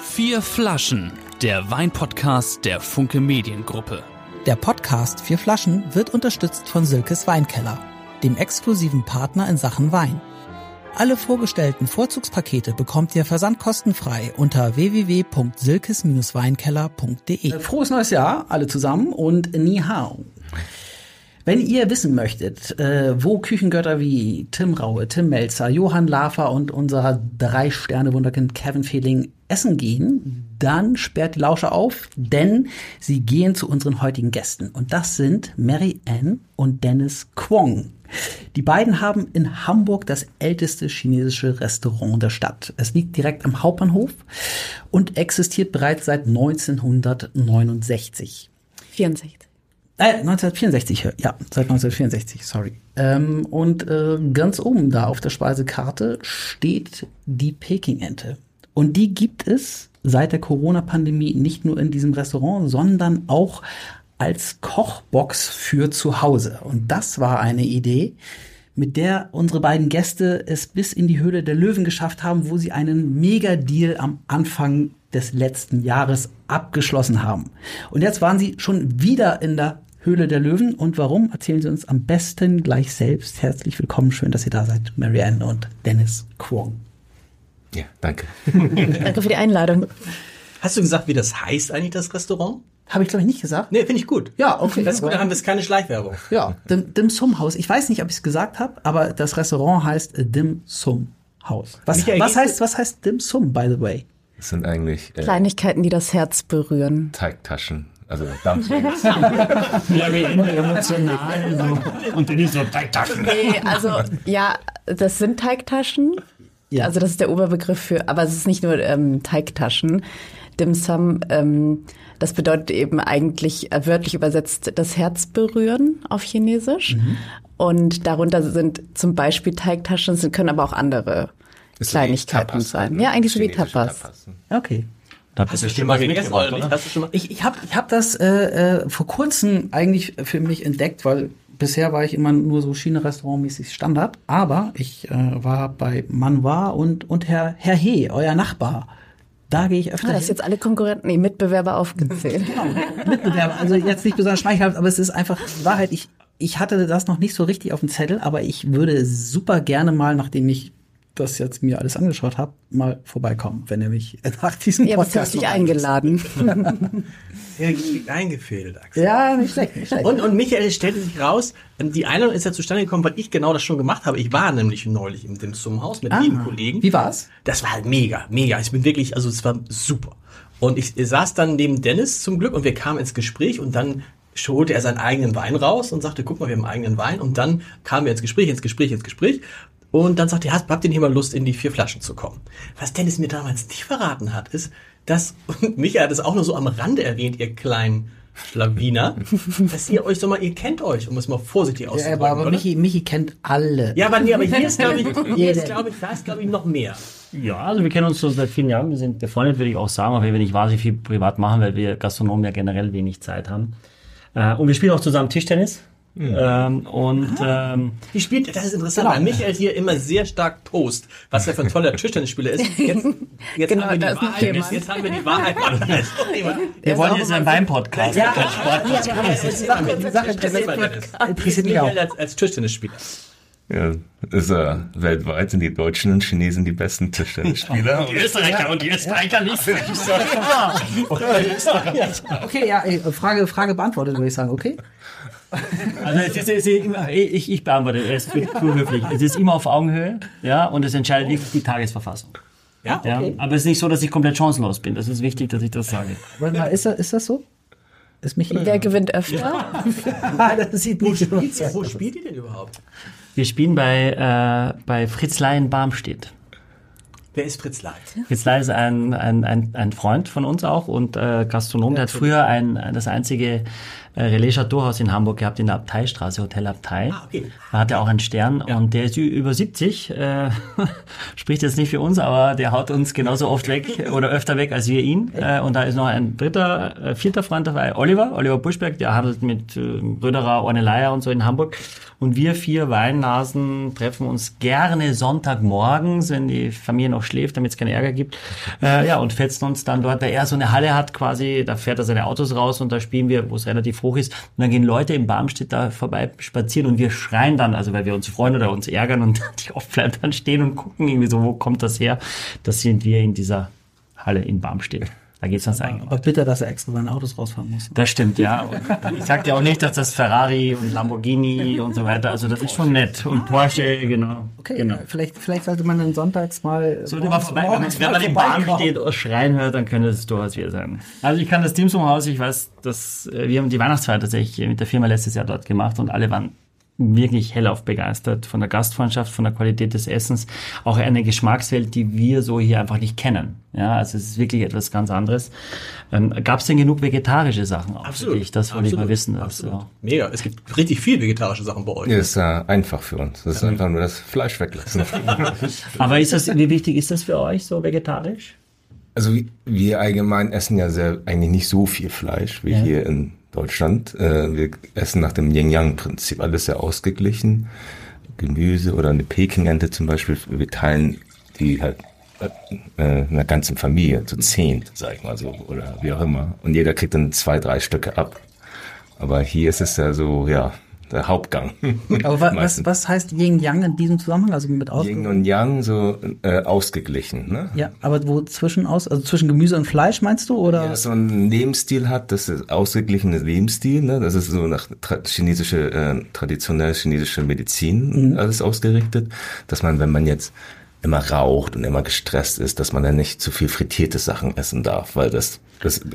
Vier Flaschen, der Weinpodcast der Funke Mediengruppe. Der Podcast Vier Flaschen wird unterstützt von Silkes Weinkeller, dem exklusiven Partner in Sachen Wein. Alle vorgestellten Vorzugspakete bekommt ihr versandkostenfrei unter www.silkes-weinkeller.de. Frohes neues Jahr, alle zusammen und Ni Hao. Wenn ihr wissen möchtet, wo Küchengötter wie Tim Raue, Tim Mälzer, Johann Lafer und unser 3-Sterne-Wunderkind Kevin Fehling essen gehen, dann sperrt die Lauscher auf, denn sie gehen zu unseren heutigen Gästen. Und das sind Mary-Ann und Dennis Kwong. Die beiden haben in Hamburg das älteste chinesische Restaurant der Stadt. Es liegt direkt am Hauptbahnhof und existiert bereits seit 1969. 1964, sorry. Und ganz oben da auf der Speisekarte steht die Peking-Ente. Und die gibt es seit der Corona-Pandemie nicht nur in diesem Restaurant, sondern auch als Kochbox für zu Hause. Und das war eine Idee, mit der unsere beiden Gäste es bis in die Höhle der Löwen geschafft haben, wo sie einen Mega-Deal am Anfang des letzten Jahres abgeschlossen haben. Und jetzt waren sie schon wieder in der Höhle der Löwen. Und warum, erzählen Sie uns am besten gleich selbst. Herzlich willkommen, schön, dass ihr da seid, Mary-Ann und Dennis Kwong. Ja, danke. Danke für die Einladung. Hast du gesagt, wie das heißt eigentlich, das Restaurant? Habe ich, glaube ich, nicht gesagt. Nee, finde ich gut. Ja, okay. Das ist gut, dann haben wir keine Schleichwerbung. Ja, Dim Sum Haus. Ich weiß nicht, ob ich es gesagt habe, aber das Restaurant heißt Dim Sum Haus. Was heißt Dim Sum, by the way? Das sind eigentlich Kleinigkeiten, die das Herz berühren. Teigtaschen. Also Dumplings. Mary emotional und die so Teigtaschen. Nee, also ja, das sind Teigtaschen. Ja. Also das ist der Oberbegriff für, aber es ist nicht nur Teigtaschen. Dim Sum, das bedeutet eben eigentlich wörtlich übersetzt das Herz berühren auf Chinesisch. Mhm. Und darunter sind zum Beispiel Teigtaschen, es können aber auch andere Kleinigkeiten Tapas sein. Ne? Ja, eigentlich so wie Tapas. Okay. Ich habe das vor kurzem eigentlich für mich entdeckt, weil bisher war ich immer nur so China-Restaurant-mäßig Standard. Aber ich war bei Manoir und Herr He, euer Nachbar. Da gehe ich öfter hin. Du hast jetzt alle Mitbewerber aufgezählt. Genau, Mitbewerber. Also jetzt nicht besonders schmeichelhaft, aber es ist einfach die Wahrheit. Ich hatte das noch nicht so richtig auf dem Zettel, aber ich würde super gerne mal, nachdem ich das jetzt mir alles angeschaut habe, mal vorbeikommen, wenn er mich nach diesem Podcast noch eingeladen. Er kriegt eingefädelt, Axel. Ja, nicht schlecht. Und Michael stellte sich raus, die Einladung ist ja zustande gekommen, weil ich genau das schon gemacht habe. Ich war nämlich neulich im Dim Sum Haus mit lieben Kollegen. Wie war's? Das war halt mega. Ich bin wirklich, also es war super. Und ich saß dann neben Dennis zum Glück und wir kamen ins Gespräch und dann holte er seinen eigenen Wein raus und sagte, guck mal, wir haben einen eigenen Wein. Und dann kamen wir ins Gespräch. Und dann sagt er, habt ihr nicht mal Lust, in die Vier Flaschen zu kommen? Was Dennis mir damals nicht verraten hat, ist, dass, und Michael hat es auch nur so am Rande erwähnt, ihr kleinen Schlawiner, dass ihr euch doch mal, ihr kennt euch, um es mal vorsichtig auszudrücken. Ja, aber Michi kennt alle. Ja, aber hier ist, glaube ich, noch mehr. Ja, also wir kennen uns schon seit vielen Jahren, wir sind befreundet, würde ich auch sagen, auch wenn ich wahnsinnig viel privat machen, weil wir Gastronomen ja generell wenig Zeit haben. Und wir spielen auch zusammen Tischtennis. Ja. Ich spielt, das ist interessant, weil Michael hier immer sehr stark post, was er für ein toller Tischtennisspieler ist. Jetzt genau, haben wir die Wahrheit. Wir wollen jetzt einen Wein-Podcast. Ja, das interessiert mich als Tischtennisspieler. Ja, ist er weltweit, sind die Deutschen und Chinesen die besten Tischtennisspieler. Die Österreicher und die Österreicher nicht. Okay, ja, Frage beantwortet, würde ich sagen, okay? Also ich beantworte, es ist höflich. Es ist immer auf Augenhöhe, ja, und es entscheidet wirklich die Tagesverfassung. Ja, okay. Ja, aber es ist nicht so, dass ich komplett chancenlos bin. Das ist wichtig, dass ich das sage. Ist das so? Ist mich der gewinnt öfter. Ja. Das sieht nicht wo spielt ihr denn überhaupt? Wir spielen bei Fritz Lai in Barmstedt. Wer ist Fritz Lai? Fritz Lai ist ein Freund von uns auch und Gastronom. Der hat früher das einzige Relais Chateauhaus in Hamburg gehabt, in der Abteistraße, Hotel Abtei. Ah, okay. Da hat er auch einen Stern und der ist über 70, spricht jetzt nicht für uns, aber der haut uns genauso oft weg oder öfter weg als wir ihn. Und da ist noch ein vierter Freund dabei, Oliver Buschberg, der handelt mit Röderer, Orneleier und so in Hamburg. Und wir vier Weinnasen treffen uns gerne Sonntagmorgens, wenn die Familie noch schläft, damit es keinen Ärger gibt. Und fetzen uns dann dort, da er so eine Halle hat quasi, da fährt er seine Autos raus und da spielen wir, wo es relativ hoch ist. Und dann gehen Leute in Barmstedt da vorbei spazieren und wir schreien dann, also weil wir uns freuen oder uns ärgern und die oft bleiben dann stehen und gucken irgendwie so, wo kommt das her? Das sind wir in dieser Halle in Barmstedt. Da geht's ans eigene. Aber bitter, dass er extra seine Autos rausfahren muss. Das stimmt, ja. Und ich sag dir auch nicht, dass das Ferrari und Lamborghini und so weiter, also das ist schon nett. Und Porsche, genau. Okay, genau. Vielleicht sollte man dann sonntags mal... Wenn man die Bahn steht und schreien hört, dann könnte es durchaus wieder sein. Also ich kann das Dim Sum Haus, ich weiß, dass wir haben die Weihnachtsfeier tatsächlich mit der Firma letztes Jahr dort gemacht und alle waren wirklich hellauf begeistert von der Gastfreundschaft, von der Qualität des Essens, auch eine Geschmackswelt, die wir so hier einfach nicht kennen. Ja, also es ist wirklich etwas ganz anderes. Gab es denn genug vegetarische Sachen auch? Absolut. Das wollte ich mal wissen. Absolut. Mega. Es gibt richtig viel vegetarische Sachen bei euch. Ja, ist einfach für uns. Das ist einfach nur das Fleisch weglassen. Aber wie wichtig ist das für euch, so vegetarisch? Also wir allgemein essen ja eigentlich nicht so viel Fleisch wie hier in Deutschland. Wir essen nach dem Yin-Yang-Prinzip. Alles sehr ausgeglichen. Gemüse oder eine Peking-Ente zum Beispiel. Wir teilen die halt in der ganzen Familie, zu 10, sag ich mal so, oder wie auch immer. Und jeder kriegt dann 2-3 Stücke ab. Aber hier ist es ja so, der Hauptgang. Aber was heißt Yin-Yang in diesem Zusammenhang? Also mit Yin und Yang, so ausgeglichen. Ne? Ja, aber wo zwischen Gemüse und Fleisch meinst du? Oder? Ja, so einen Lebensstil hat, das ist ausgeglichener Lebensstil. Ne? Das ist so nach traditionell chinesische Medizin alles ausgerichtet. Dass man, wenn man jetzt immer raucht und immer gestresst ist, dass man dann nicht zu viel frittierte Sachen essen darf, weil das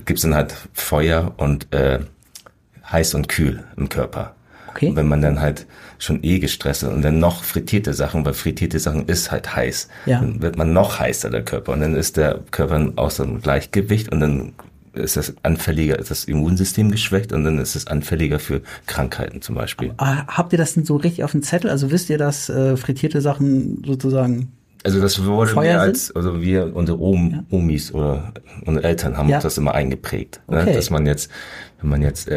gibt's dann halt Feuer und heiß und kühl im Körper. Okay. Und wenn man dann halt schon gestresst ist und dann noch frittierte Sachen, weil frittierte Sachen ist halt heiß, dann wird man noch heißer, der Körper. Und dann ist der Körper außer dem Gleichgewicht und dann ist das Immunsystem geschwächt und dann ist es anfälliger für Krankheiten zum Beispiel. Aber habt ihr das denn so richtig auf dem Zettel? Also wisst ihr, dass frittierte Sachen sozusagen... Also das wurde mir unsere Omis oder unsere Eltern haben uns das immer eingeprägt, ne? Okay. Dass man jetzt, wenn man jetzt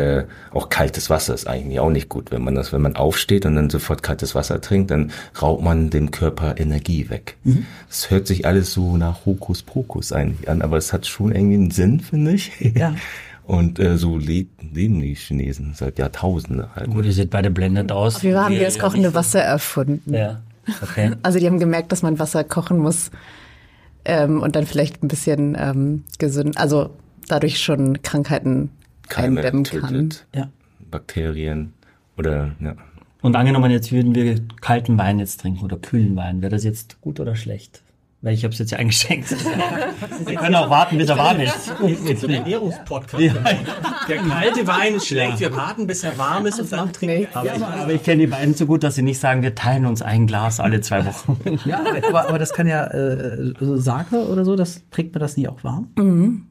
auch kaltes Wasser ist eigentlich auch nicht gut, wenn man aufsteht und dann sofort kaltes Wasser trinkt, dann raubt man dem Körper Energie weg. Mhm. Das hört sich alles so nach Hokuspokus eigentlich an, aber es hat schon irgendwie einen Sinn, finde ich. Ja. Und so leben die Chinesen seit Jahrtausenden halt. Gut, ihr seht beide blendend aus. Wir haben das kochende Wasser erfunden. Ja. Okay. Also die haben gemerkt, dass man Wasser kochen muss und dann vielleicht ein bisschen gesund, also dadurch schon Krankheiten eindämmen kann. Ja. Bakterien oder Und angenommen, jetzt würden wir kalten Wein jetzt trinken oder kühlen Wein, wäre das jetzt gut oder schlecht? Weil ich habe es jetzt ja eingeschenkt. Wir können auch warten, bis er warm ist. Jetzt ein Ernährungspodcast. Ja. Der kalte Wein ist schlecht. Wir warten, bis er warm ist und dann trinken. Aber ich kenne die beiden so gut, dass sie nicht sagen, wir teilen uns ein Glas alle 2 Wochen. Ja, aber das kann ja so Sake oder so, das trinkt man das nie auch warm? Mhm.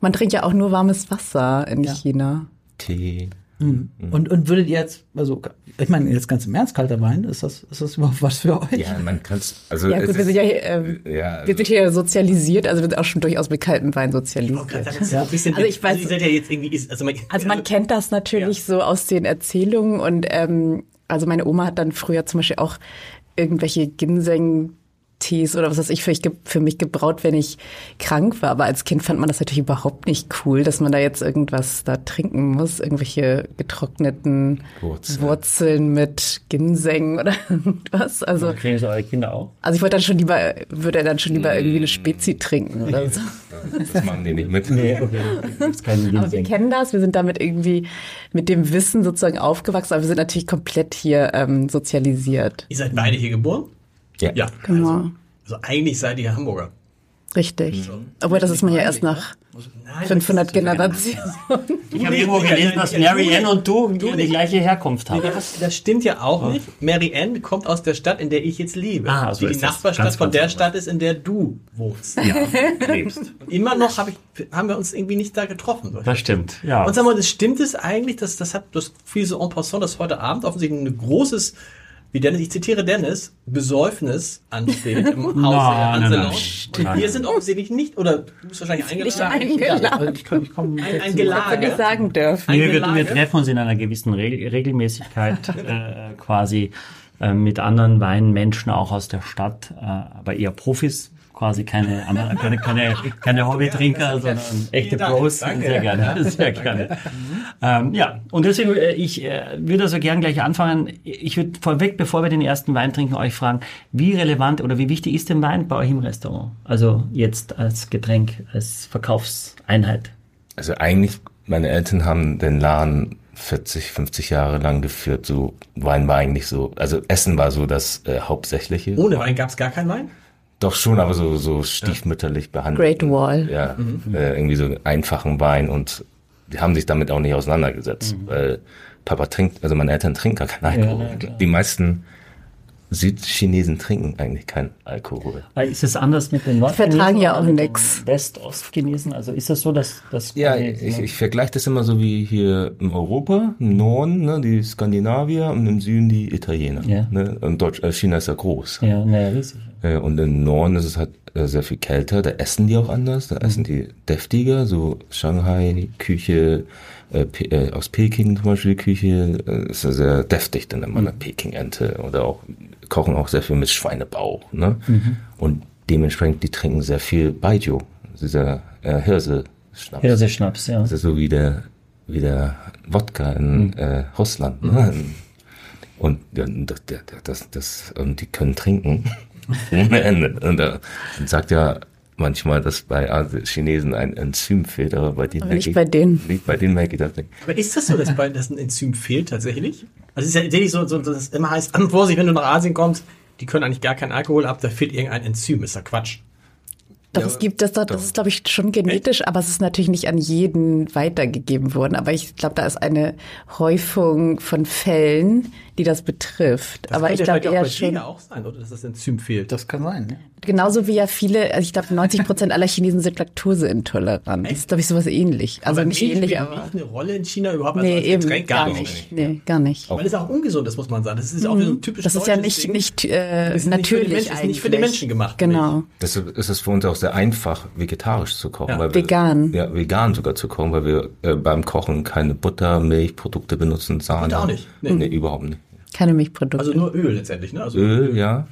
Man trinkt ja auch nur warmes Wasser in China. Tee. Mhm. Und würdet ihr jetzt, also ich meine jetzt ganz im Ernst, kalter Wein, ist das überhaupt was für euch? Ja, man kann es, also ja, gut, wir sind ja hier, wir sind hier sozialisiert, also wir sind auch schon durchaus mit kaltem Wein sozialisiert. Also man kennt das natürlich so aus den Erzählungen und also meine Oma hat dann früher zum Beispiel auch irgendwelche Ginseng Tees oder was weiß ich für mich gebraut, wenn ich krank war. Aber als Kind fand man das natürlich überhaupt nicht cool, dass man da jetzt irgendwas da trinken muss. Irgendwelche getrockneten Wurzeln mit Ginseng oder irgendwas. Also, kriegen das eure Kinder auch? Also ich würde dann schon lieber irgendwie eine Spezi trinken oder so. Das machen die nicht mit. Nee, okay. Aber wir kennen das, wir sind damit irgendwie mit dem Wissen sozusagen aufgewachsen, aber wir sind natürlich komplett hier sozialisiert. Ihr seid beide hier geboren? Ja. Genau. Also eigentlich seid ihr Hamburger. Richtig. Mhm. Aber das ist man ja erst nach 500 Generationen. Ich habe irgendwo gelesen, dass Mary-Ann und du die gleiche Herkunft haben. Das stimmt ja auch nicht. Mary-Ann kommt aus der Stadt, in der ich jetzt lebe. Ah, also die ist Nachbarstadt von der Stadt ist, in der du wohnst. Ja, lebst. Und immer noch haben wir uns irgendwie nicht da getroffen. Das stimmt, ja. Und sag mal, das stimmt es eigentlich, dass das viel so en passant, dass heute Abend offensichtlich ein großes, wie Dennis, ich zitiere Dennis, Besäufnis ansteht im Hause Anselon. Wir sind offensichtlich nicht, oder du bist wahrscheinlich eingeladen. Ich Gelage. Ich sagen dürfen. Wir treffen uns in einer gewissen Regelmäßigkeit quasi mit anderen Weinmenschen auch aus der Stadt, aber eher Profis. Quasi keine Hobbytrinker, sondern echte Pros. Sehr gerne. Ja, und deswegen, ich würde also gern gleich anfangen. Ich würde vorweg, bevor wir den ersten Wein trinken, euch fragen, wie relevant oder wie wichtig ist denn Wein bei euch im Restaurant? Also jetzt als Getränk, als Verkaufseinheit. Also eigentlich, meine Eltern haben den Laden 40, 50 Jahre lang geführt. So Wein war eigentlich so, also Essen war so das Hauptsächliche. Ohne Wein gab es gar keinen Wein? Doch schon, aber so stiefmütterlich behandelt. Great Wall. Ja, irgendwie so einen einfachen Wein, und die haben sich damit auch nicht auseinandergesetzt, weil Papa trinkt, also meine Eltern trinken gar keinen Alkohol. Ja, die meisten Südchinesen trinken eigentlich keinen Alkohol. Weil ist es anders mit den Nordchinesen? Die vertragen ja auch nichts. West-Ost-Chinesen, also ist das so, dass das? Ja, ich vergleiche das immer so wie hier in Europa, im Norden, ne, die Skandinavier, und im Süden die Italiener. Ja. Ne? Und China ist ja groß. Ja, naja, riesig. Und im Norden ist es halt sehr viel kälter, da essen die auch anders, da essen die deftiger, so Shanghai-Küche, aus Peking zum Beispiel die Küche, ist ja sehr deftig, dann immer eine Peking-Ente, oder auch kochen auch sehr viel mit Schweinebauch, ne? Und dementsprechend, die trinken sehr viel Baijiu, dieser Hirse-Schnaps. Hirse-Schnaps, ja. Das ist so wie der Wodka in Russland, ne? Und die können trinken. Ohne Ende. Und da sagt ja manchmal, dass bei Chinesen ein Enzym fehlt, aber bei denen merke ich das nicht. Aber ist das so, dass ein Enzym fehlt tatsächlich? Also es ist ja tatsächlich so, dass es immer heißt, Vorsicht, wenn du nach Asien kommst, die können eigentlich gar keinen Alkohol ab, da fehlt irgendein Enzym, ist ja Quatsch. Doch, ja, es gibt das dort, das ist, glaube ich, schon genetisch, aber es ist natürlich nicht an jeden weitergegeben worden. Aber ich glaube, da ist eine Häufung von Fällen, die das betrifft. Das aber ich glaube eher schon. Das kann auch sein, oder? Dass das Enzym fehlt. Das kann sein, ne? Genauso wie ja viele, also ich glaube, 90% aller Chinesen sind laktoseintolerant. Das ist, glaube ich, sowas ähnlich. Also aber nicht ähnlich, aber. Spielt eine Rolle in China überhaupt? Nee, also als Getränk gar nicht. Nee, gar nicht. Weil es ist auch ungesund, das muss man sagen. Das ist auch so ein typisch. Das ist ja nicht natürlich. Das ist nicht für den Menschen gemacht. Genau. Deshalb ist es für uns auch sehr einfach, vegetarisch zu kochen. Ja. Weil vegan sogar zu kochen, weil wir beim Kochen keine Butter, Milchprodukte benutzen, Sahne. Butter auch nicht. Nee, überhaupt nicht. Keine Milchprodukte. Also nur Öl letztendlich, ne? Also Öl, ja.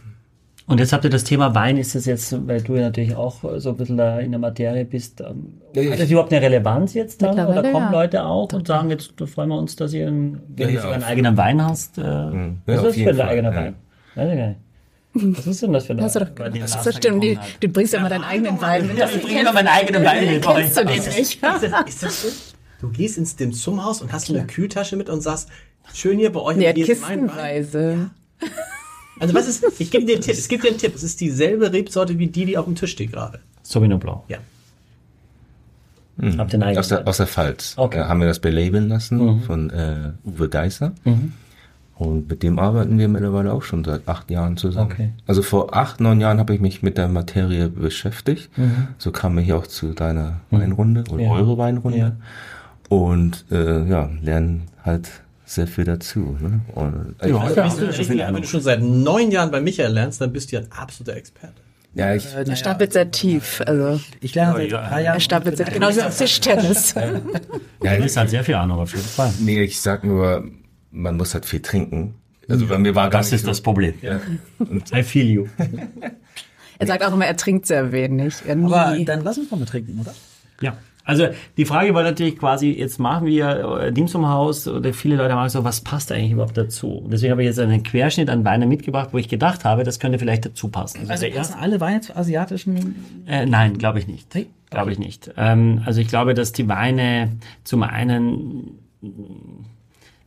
Und jetzt habt ihr das Thema Wein, ist das jetzt, weil du ja natürlich auch so ein bisschen in der Materie bist, hat das überhaupt eine Relevanz jetzt dann? Oder kommen Leute auch und sagen, jetzt freuen wir uns, dass ihr einen eigenen Wein hast? Was ist das für ein eigener Wein? Weiß ich gar nicht. Was ist denn das für ein Wein? Das stimmt, du bringst ja immer deinen eigenen Wein mit. Ich bringe immer meinen eigenen Wein mit. Kennst du den nicht? Ist das so? Du gehst ins Dim Sum Haus und hast eine Kühltasche mit und sagst, schön hier bei euch. Ja, kistenweise. Ja. Also was ist, ich gebe dir einen Tipp, es gibt dir einen Tipp, es ist dieselbe Rebsorte wie die auf dem Tisch steht gerade. Sauvignon Blanc. Ja. Aus der Pfalz. Okay. Haben wir das belabeln lassen von Uwe Geißer. Und mit dem arbeiten wir mittlerweile auch schon seit 8 Jahren zusammen. Okay. Also vor 8, 9 Jahren habe ich mich mit der Materie beschäftigt. So kam ich auch zu deiner Weinrunde oder eure Weinrunde. Ja. Und lernen halt sehr viel dazu. Ne? Und wenn du schon seit 9 Jahren bei Michael lernst, dann bist du ja ein absoluter Experte. Ja, er stapelt sehr tief. Also ich lerne seit ein paar Jahren. Er stapelt sehr tief. Genauso auf Tischtennis. Ja, du bist halt sehr viel Ahnung auf jeden Fall. Nee, ich sag nur, man muss halt viel trinken. Also bei mir war das gar nicht so. Das ist das Problem. Ja. I feel you. Er sagt auch immer, er trinkt sehr wenig. Aber dann lass uns doch mal trinken, oder? Ja. Also die Frage war natürlich quasi, jetzt machen wir Dim Sum Haus oder viele Leute machen so, was passt eigentlich überhaupt dazu? Deswegen habe ich jetzt einen Querschnitt an Weinen mitgebracht, wo ich gedacht habe, das könnte vielleicht dazu passen. Also passen alle Weine zu asiatischen? Nein, glaube ich nicht. Hey, okay. Glaube ich nicht. Also ich glaube, dass die Weine zum einen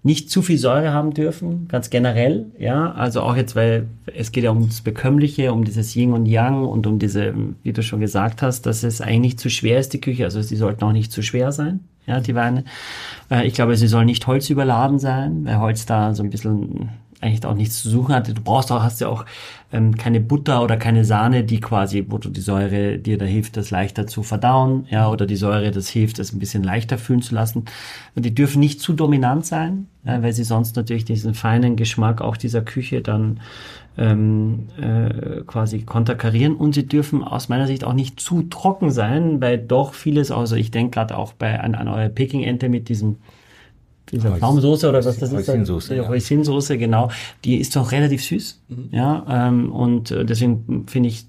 nicht zu viel Säure haben dürfen, ganz generell, ja, also auch jetzt, weil es geht ja ums Bekömmliche, um dieses Yin und Yang und um diese, wie du schon gesagt hast, dass es eigentlich nicht zu schwer ist, die Küche, also sie sollten auch nicht zu schwer sein, ja, die Weine. Ich glaube, sie sollen nicht holzüberladen sein, weil Holz da so ein bisschen eigentlich auch nichts zu suchen hatte. Du brauchst auch, hast ja auch keine Butter oder keine Sahne, die quasi, wo du die Säure dir da hilft, das leichter zu verdauen, ja, oder die Säure, das hilft, das ein bisschen leichter fühlen zu lassen. Und die dürfen nicht zu dominant sein, weil sie sonst natürlich diesen feinen Geschmack auch dieser Küche dann quasi konterkarieren. Und sie dürfen aus meiner Sicht auch nicht zu trocken sein, weil doch vieles, also ich denke gerade auch an eure Peking-Ente mit diesem Pflaumensoße oder was das ist? Hoisinsoße, ja. Genau. Die ist doch relativ süß. Mhm. Ja, und deswegen finde ich,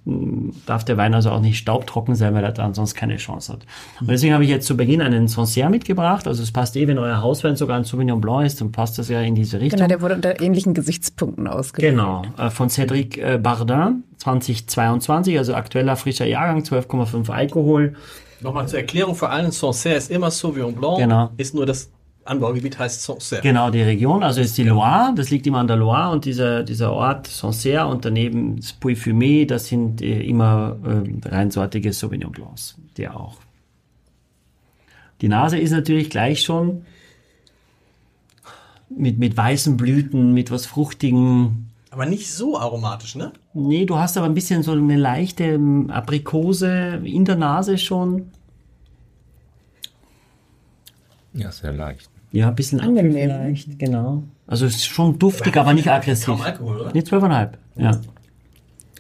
darf der Wein also auch nicht staubtrocken sein, weil er dann sonst keine Chance hat. Mhm. Und deswegen habe ich jetzt zu Beginn einen Sancerre mitgebracht. Also es passt wenn euer Hauswein sogar ein Sauvignon Blanc ist, dann passt das ja in diese Richtung. Genau, der wurde unter ähnlichen Gesichtspunkten ausgewählt. Genau, von Cédric Bardin, 2022, also aktueller frischer Jahrgang, 12,5 Alkohol. Nochmal zur Erklärung für allen, Sancerre ist immer Sauvignon Blanc, genau. Ist nur das Anbaugebiet heißt Sancerre. Genau, die Region, also ist die Loire, das liegt immer an der Loire und dieser Ort Sancerre und daneben das Puy-Fumé, das sind immer reinsortige Sauvignon Blancs, der auch. Die Nase ist natürlich gleich schon mit weißen Blüten, mit was Fruchtigem. Aber nicht so aromatisch, ne? Nee, du hast aber ein bisschen so eine leichte Aprikose in der Nase schon. Ja, sehr leicht. Ja, ein bisschen angenehm. Leicht, genau. Also es ist schon duftig, aber nicht aggressiv. Kaum Alkohol, oder? Nee, 12,5. Ja.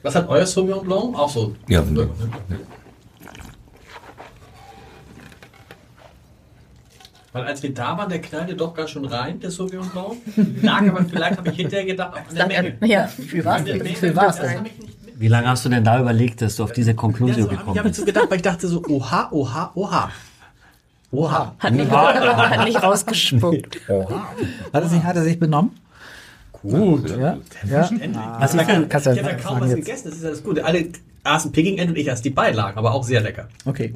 Was hat euer Sauvignon Blanc? Auch so. Ja, ne. Weil als wir da waren, der knallte doch ganz schön rein, der Sauvignon Blanc. Lag aber vielleicht, habe ich hinterher gedacht, auf der Menge. Ja, wie war's denn? Wie lange hast du denn da überlegt, dass du auf diese Konklusion gekommen bist? Ich habe so gedacht, weil ich dachte so, oha. Oha. Hat nicht rausgespuckt. Oha. Hat er sich benommen? Gut. Ja. Verständlich. Ja. Was ich habe ja kaum was gegessen, das ist alles gut. Alle aßen Peking-Ente und ich aß die Beilagen, aber auch sehr lecker. Okay.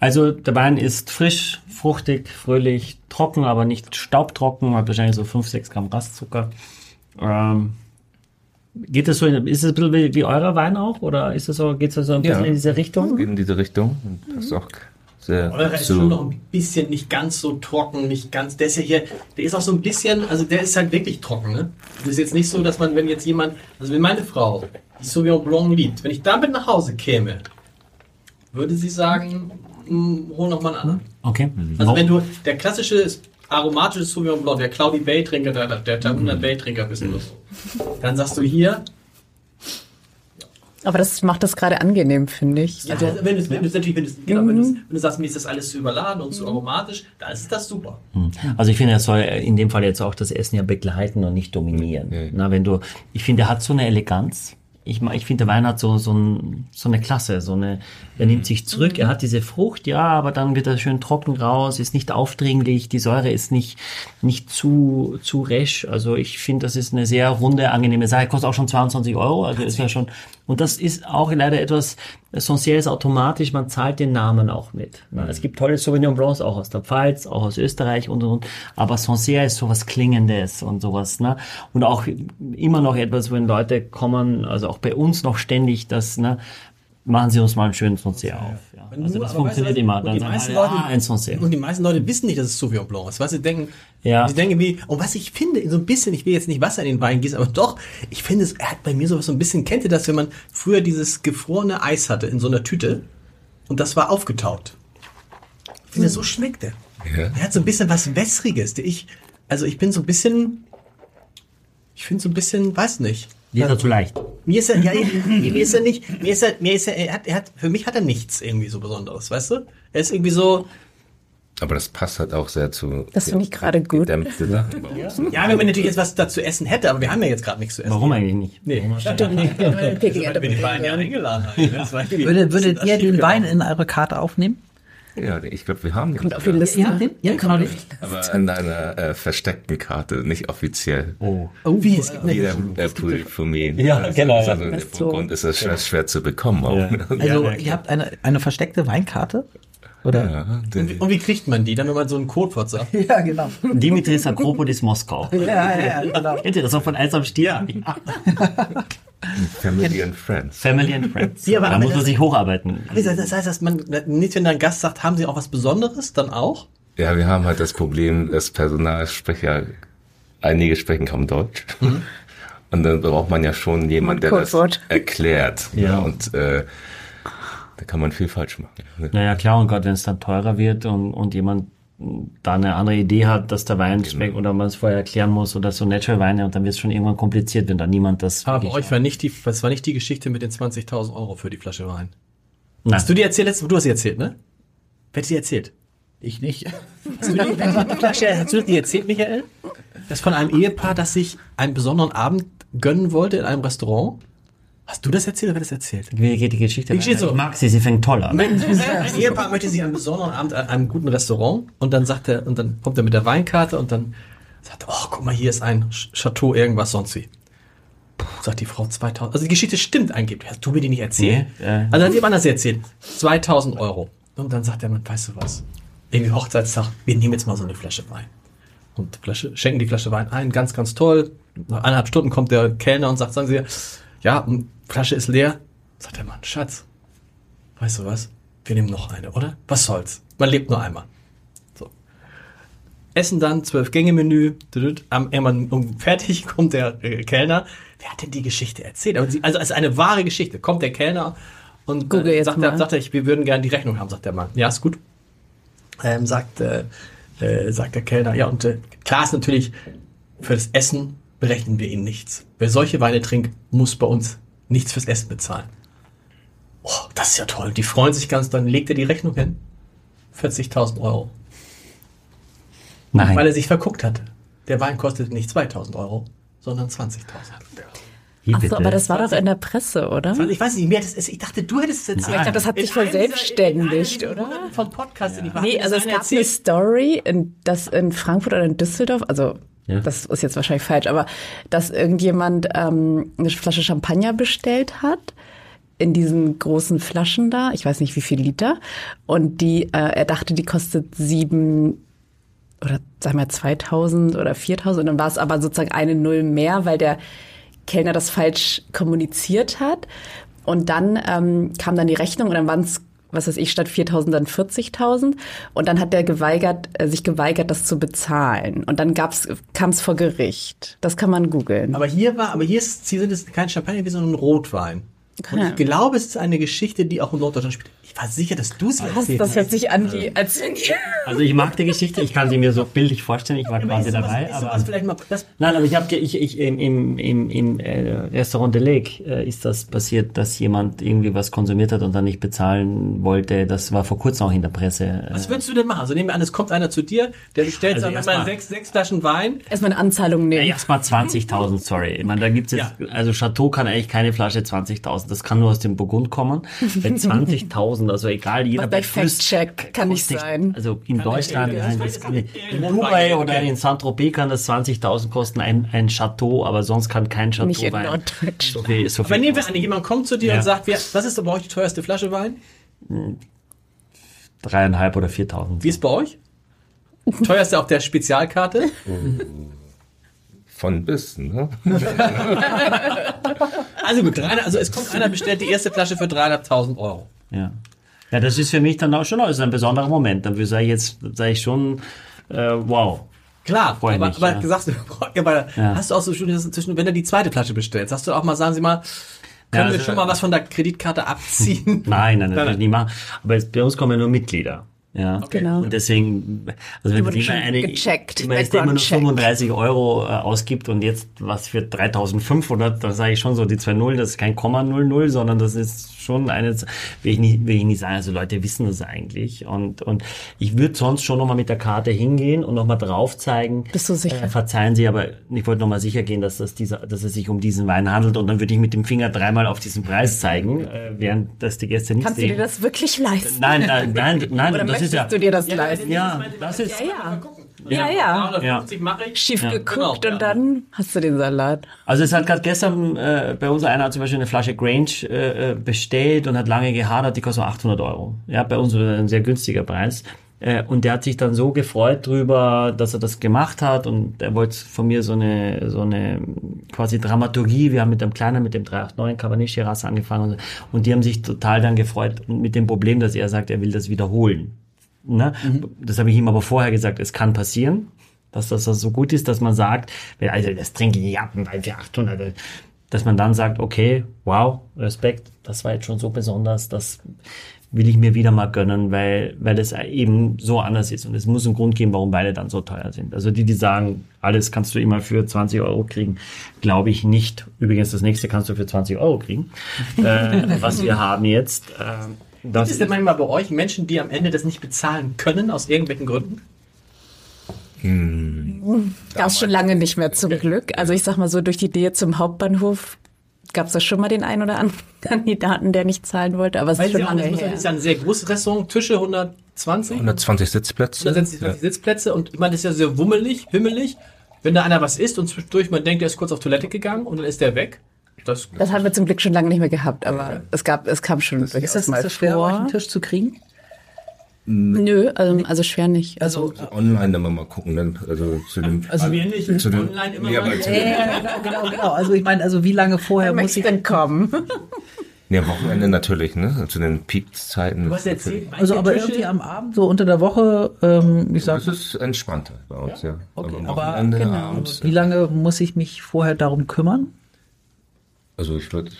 Also der Wein ist frisch, fruchtig, fröhlich, trocken, aber nicht staubtrocken. Hat wahrscheinlich so 5-6 Gramm Rastzucker. Geht das so? Ist es ein bisschen wie eurer Wein auch? Oder ist es so? Geht es so ein bisschen in diese Richtung? Geht in diese Richtung. Das ist auch oder ist schon noch ein bisschen nicht ganz so trocken, nicht ganz, der ist ja hier, der ist auch so ein bisschen, also der ist halt wirklich trocken, ne? Das ist jetzt nicht so, dass man, wenn jetzt jemand, also wenn meine Frau, die Sauvignon Blanc liebt, wenn ich damit nach Hause käme, würde sie sagen, hol noch mal einen anderen. Okay. Also wenn du, der klassische aromatische Sauvignon Blanc, der Claudi Welttrinker, der 100 Welttrinker wissen muss, dann sagst du hier, aber das macht das gerade angenehm, finde ich. Ja, also, wenn du sagst, mir ist das alles zu überladen und zu aromatisch, dann ist das super. Also ich finde, er soll in dem Fall jetzt auch das Essen ja begleiten und nicht dominieren. Mhm. Na, ich finde, er hat so eine Eleganz. Ich finde, der Wein hat so eine Klasse, er nimmt sich zurück, er hat diese Frucht, ja, aber dann wird er schön trocken raus, ist nicht aufdringlich, die Säure ist nicht zu resch. Also ich finde, das ist eine sehr runde, angenehme Sache. Kostet auch schon 22 €, also ist ja schon, und das ist auch leider etwas, Sancerre ist automatisch, man zahlt den Namen auch mit. Mhm. Es gibt tolle Sauvignon Blancs, auch aus der Pfalz, auch aus Österreich und, aber Sancerre ist sowas Klingendes und sowas, ne? Und auch immer noch etwas, wenn Leute kommen, also auch bei uns noch ständig, das, ne, machen Sie uns mal einen schönen Sancerre auf. Ja. Also das funktioniert immer. Dann sagen alle, ein Sancerre. Und die meisten Leute wissen nicht, dass es Sauvignon Blanc ist. Weißt du, sie denken wie, und was ich finde, so ein bisschen, ich will jetzt nicht Wasser in den Wein gießen, aber doch, ich finde, er hat bei mir sowas so ein bisschen, kennt ihr das, wenn man früher dieses gefrorene Eis hatte in so einer Tüte und das war aufgetaut? Ich finde, so schmeckt er. Ja. Er hat so ein bisschen was Wässriges. Ich finde so ein bisschen, weiß nicht. Mir ist er zu leicht. Mir ist er nicht, für mich hat er nichts irgendwie so Besonderes, weißt du? Er ist irgendwie so, Aber das passt halt auch sehr zu... Das finde ich gerade gut. Ja, wenn man natürlich jetzt was dazu essen hätte, aber wir haben ja jetzt gerade nichts zu essen. Warum eigentlich nicht? Nee, stimmt nicht. Wenn wir die Weine ja eingeladen haben. Würdet ihr den Wein in eure Karte aufnehmen? Ja, ich glaube, wir haben den. Kommt auf die Liste. Ja, genau. Aber an einer versteckten Karte, nicht offiziell. Oh. Wie es gibt der Polyphomie. Ja, genau. Also in dem Grund ist das schwer zu bekommen. Also ihr habt eine versteckte Weinkarte? Oder? Ja, und wie kriegt man die dann, wenn man so einen Codewort sagt? Ja, genau. Dimitris Akropolis Moskau. Ja, genau. Kennt ihr das auch von Eis am Stier? Ja. Family and Friends. Ja, da muss man sich hocharbeiten. Das heißt, dass man nicht, wenn ein Gast sagt, haben Sie auch was Besonderes, dann auch? Ja, wir haben halt das Problem, das Personal spricht ja, einige sprechen kaum Deutsch. Mhm. Und dann braucht man ja schon jemanden, der Codewort das erklärt. Ja. Und da kann man viel falsch machen. Naja, klar, und gerade wenn es dann teurer wird und jemand da eine andere Idee hat, dass der Wein schmeckt oder man es vorher erklären muss oder so Natural-Weine und dann wird es schon irgendwann kompliziert, wenn da niemand das... Aber euch war nicht die Geschichte mit den 20.000 Euro für die Flasche Wein. Nein. Hast du die erzählt? Du hast sie erzählt, ne? Wer hat sie erzählt? Ich nicht. Hast du die erzählt, Michael? Das von einem Ehepaar, das sich einen besonderen Abend gönnen wollte in einem Restaurant? Hast du das erzählt oder wer das erzählt? Wie geht die Geschichte? Ich mag sie fängt toll an. Ein Ehepaar möchte sich einen besonderen Abend an einem guten Restaurant und dann sagt er, und dann kommt er mit der Weinkarte und dann sagt er, oh, guck mal, hier ist ein Chateau, irgendwas sonst wie. Puh, sagt die Frau 2000. Also die Geschichte stimmt angeblich. Hast du mir die nicht erzählt? Nee, Also hat jemand das erzählt. 2000 Euro. Und dann sagt der Mann, weißt du was? Irgendwie Hochzeitstag, wir nehmen jetzt mal so eine Flasche Wein. Und schenken die Flasche Wein ein, ganz, ganz toll. Nach 1,5 Stunden kommt der Kellner und sagt, sagen Sie, ja, Flasche ist leer. Sagt der Mann, Schatz, weißt du was? Wir nehmen noch eine, oder? Was soll's? Man lebt nur einmal. So. Essen dann, 12-Gänge-Menü. Irgendwann fertig kommt der Kellner. Wer hat denn die Geschichte erzählt? Also es ist eine wahre Geschichte. Kommt der Kellner und sagt er, wir würden gerne die Rechnung haben, sagt der Mann. Ja, ist gut. Sagt der Kellner. Ja, und klar ist natürlich, für das Essen berechnen wir ihnen nichts. Wer solche Weine trinkt, muss bei uns nichts fürs Essen bezahlen. Oh, das ist ja toll. Die freuen sich ganz, dann legt er die Rechnung hin. 40.000 Euro. Nein. Weil er sich verguckt hatte. Der Wein kostet nicht 2.000 Euro, sondern 20.000 Euro. Achso, aber das war doch in der Presse, oder? Ich weiß nicht mehr. Ich dachte, du hättest es jetzt... Ich glaube, das hat sich verselbstständigt, oder? Von Podcast in die Wahrheit. Nee, also es gab eine Story, dass in Frankfurt oder in Düsseldorf, also... Ja. Das ist jetzt wahrscheinlich falsch, aber dass irgendjemand eine Flasche Champagner bestellt hat in diesen großen Flaschen da, ich weiß nicht wie viel Liter, und die er dachte, die kostet 7 oder sagen wir 2.000 oder 4.000 und dann war es aber sozusagen 1 Null mehr, weil der Kellner das falsch kommuniziert hat und dann kam dann die Rechnung und dann waren es, was weiß ich, statt 4.000 dann 40.000. Und dann hat der sich geweigert, das zu bezahlen. Und dann kam es vor Gericht. Das kann man googeln. Aber hier sind es kein Champagner, sondern ein Rotwein. Und ich glaube, es ist eine Geschichte, die auch in Norddeutschland spielt. Ich war sicher, dass du es erzählt hast. Das hört sich an wie... Also ich mag die Geschichte, ich kann sie mir so bildlich vorstellen, ich war quasi dabei. Aber ich habe im Restaurant de Lake ist das passiert, dass jemand irgendwie was konsumiert hat und dann nicht bezahlen wollte. Das war vor kurzem auch in der Presse. Was würdest du denn machen? Also nehmen wir an, es kommt einer zu dir, der bestellt erstmal 6 Flaschen Wein. Erstmal eine Anzahlung nehmen. Ja, erstmal 20.000, sorry. Ich meine, da gibt's jetzt... Ja. Also Chateau kann eigentlich keine Flasche 20.000. Das kann nur aus dem Burgund kommen. Bei 20.000, also egal, jeder bei Fact-Check kann nicht sein. Also in Deutschland, in Dubai oder in Saint-Tropez kann das 20.000 kosten, ein Chateau, aber sonst kann kein Chateau nicht Wein. Nicht in Norddeutschland. So aber nehmen wir an, jemand kommt zu dir und sagt, was ist bei euch die teuerste Flasche Wein? 3.500 oder 4.000. Wie ist bei euch? Teuerste auf der Spezialkarte? Von bis, ne? Also gut, also es kommt einer, bestellt die erste Flasche für 3.500 Euro. Ja, das ist für mich dann auch schon ein besonderer Moment. Dann sage ich schon, wow. Klar, aber sagst du, hast du auch so zwischen, wenn du die zweite Flasche bestellst, hast du auch mal, sagen Sie mal, können wir schon mal was von der Kreditkarte abziehen? Nein, das kann ich nicht machen. Aber bei uns kommen ja nur Mitglieder. Ja, okay. Genau. Und deswegen, also wenn man jetzt immer nur 35 Euro ausgibt und jetzt was für 3.500, dann sage ich schon so, die 2 Nullen, das ist kein Komma 00, sondern das ist schon eine, will ich nicht sagen, also Leute wissen das eigentlich. Und ich würde sonst schon nochmal mit der Karte hingehen und nochmal drauf zeigen. Bist du sicher? Verzeihen Sie, aber ich wollte nochmal sicher gehen, dass es sich um diesen Wein handelt, und dann würde ich mit dem Finger dreimal auf diesen Preis zeigen, während das die Gäste nicht sehen. Kannst du dir das wirklich leisten? Nein. Oder möchtest du dir das leisten? Ja, das ist... Ja. Mache ich. Schief geguckt, genau. Und dann hast du den Salat. Also es hat gerade gestern bei uns einer zum Beispiel eine Flasche Grange bestellt und hat lange gehadert, die kostet 800 Euro. Ja, bei uns ein sehr günstiger Preis. Und der hat sich dann so gefreut drüber, dass er das gemacht hat, und er wollte von mir so eine quasi Dramaturgie. Wir haben mit dem 389 Cabernet Shiraz angefangen, und die haben sich total dann gefreut, und mit dem Problem, dass er sagt, er will das wiederholen. Ne? Mhm. Das habe ich ihm aber vorher gesagt, es kann passieren, dass das so gut ist, dass man sagt, also das trinke ich ab, weil für 800, dass man dann sagt, okay, wow, Respekt, das war jetzt schon so besonders, das will ich mir wieder mal gönnen, weil es eben so anders ist. Und es muss einen Grund geben, warum Weine dann so teuer sind. Also die sagen, alles kannst du immer für 20 Euro kriegen, glaube ich nicht. Übrigens, das nächste kannst du für 20 Euro kriegen, was wir haben jetzt. Das ist ja manchmal bei euch Menschen, die am Ende das nicht bezahlen können, aus irgendwelchen Gründen? Gab es schon lange nicht mehr, zum Glück. Also ich sag mal so, durch die Nähe zum Hauptbahnhof gab es da schon mal den einen oder anderen Kandidaten, der nicht zahlen wollte. Aber es ist schon lange her. Das ist ja ein sehr großes Restaurant, Tische 120 Sitzplätze. 120 Sitzplätze, und ich meine, das ist ja sehr wummelig, himmelig. Wenn da einer was isst und zwischendurch man denkt, der ist kurz auf Toilette gegangen und dann ist der weg. Das haben wir zum Glück schon lange nicht mehr gehabt, aber es kam schon durchaus mal vor. Ist das nicht so schwer, euch einen Tisch zu kriegen? Nö, also schwer nicht. Also online dann mal gucken, dann. Online immer mal. Genau. Also ich meine, also wie lange vorher muss ich denn kommen? Ja, Wochenende natürlich, ne? Zu den Peak-Zeiten. Was erzählt? Also aber irgendwie am Abend, so unter der Woche, das ist entspannter bei uns, ja. Okay. Aber wie lange muss ich mich vorher darum kümmern? Also ich würde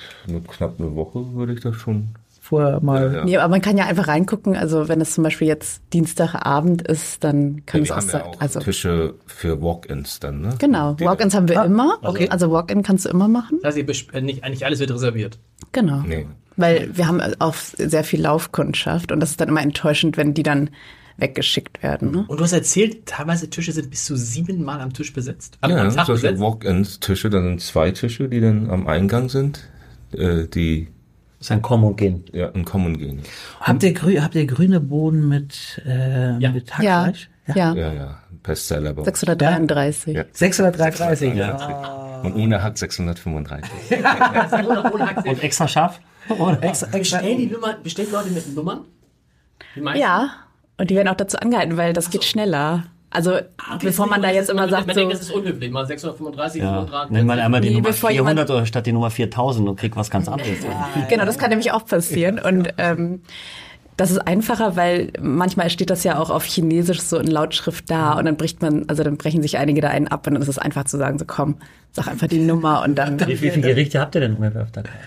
knapp eine Woche würde ich das schon vorher mal. Ja. Nee, aber man kann ja einfach reingucken. Also wenn es zum Beispiel jetzt Dienstagabend ist, dann kann es auch sein. Also Tische für Walk-ins dann, ne? Genau, Walk-ins haben wir immer. Okay. Also Walk-in kannst du immer machen. Das heißt, eigentlich alles wird reserviert. Genau, nee. Weil wir haben auch sehr viel Laufkundschaft, und das ist dann immer enttäuschend, wenn die dann weggeschickt werden. Ne? Und du hast erzählt, teilweise Tische sind bis zu 7 Mal am Tisch besetzt. Am Tag besetzt. Walk-ins-Tische, dann sind 2 Tische, die dann am Eingang sind. Das ist ein Common gehen. Ja, ein Common gehen. Habt ihr grüne Bohnen mit Hackfleisch? Ja. Bestseller. 633. Ja. 633. Ja. Und ohne Hack 635. Und extra scharf? Bestellen Leute mit Nummern? Ja. Und die werden auch dazu angehalten, weil das geht schneller. Also bevor man da jetzt immer sagt, man denkt, das ist unüblich, mal 635 nimm mal einmal die Nummer 400 oder statt die Nummer 4000 und krieg was ganz anderes. Genau, das kann nämlich auch passieren. Und das ist einfacher, weil manchmal steht das ja auch auf Chinesisch so in Lautschrift da, und dann brechen sich einige da einen ab, und dann ist es einfach zu sagen, so komm, sag einfach die Nummer und dann. Wie viele Gerichte habt ihr denn ungefähr auf der Karte?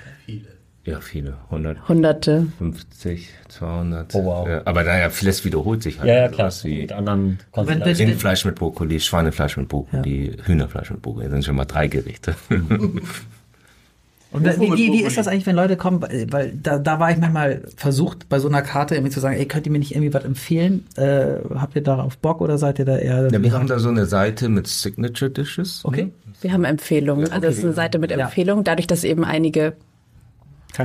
Ja, viele. 100, Hunderte. 50, 200. Oh, wow. Ja, aber naja, vieles wiederholt sich halt. Ja, klar. Mit anderen Konstellationen. Rindfleisch mit Brokkoli, Schweinefleisch mit Brokkoli, Hühnerfleisch mit Brokkoli. Das sind schon mal 3 Gerichte. Und wie ist das eigentlich, wenn Leute kommen? Weil da war ich manchmal versucht, bei so einer Karte irgendwie zu sagen, könnt ihr mir nicht irgendwie was empfehlen? Habt ihr darauf Bock oder seid ihr da eher... Ja, wir haben da so eine Seite mit Signature Dishes. Okay. Wir haben Empfehlungen. Also das ist eine Seite mit Empfehlungen. Dadurch, dass eben einige...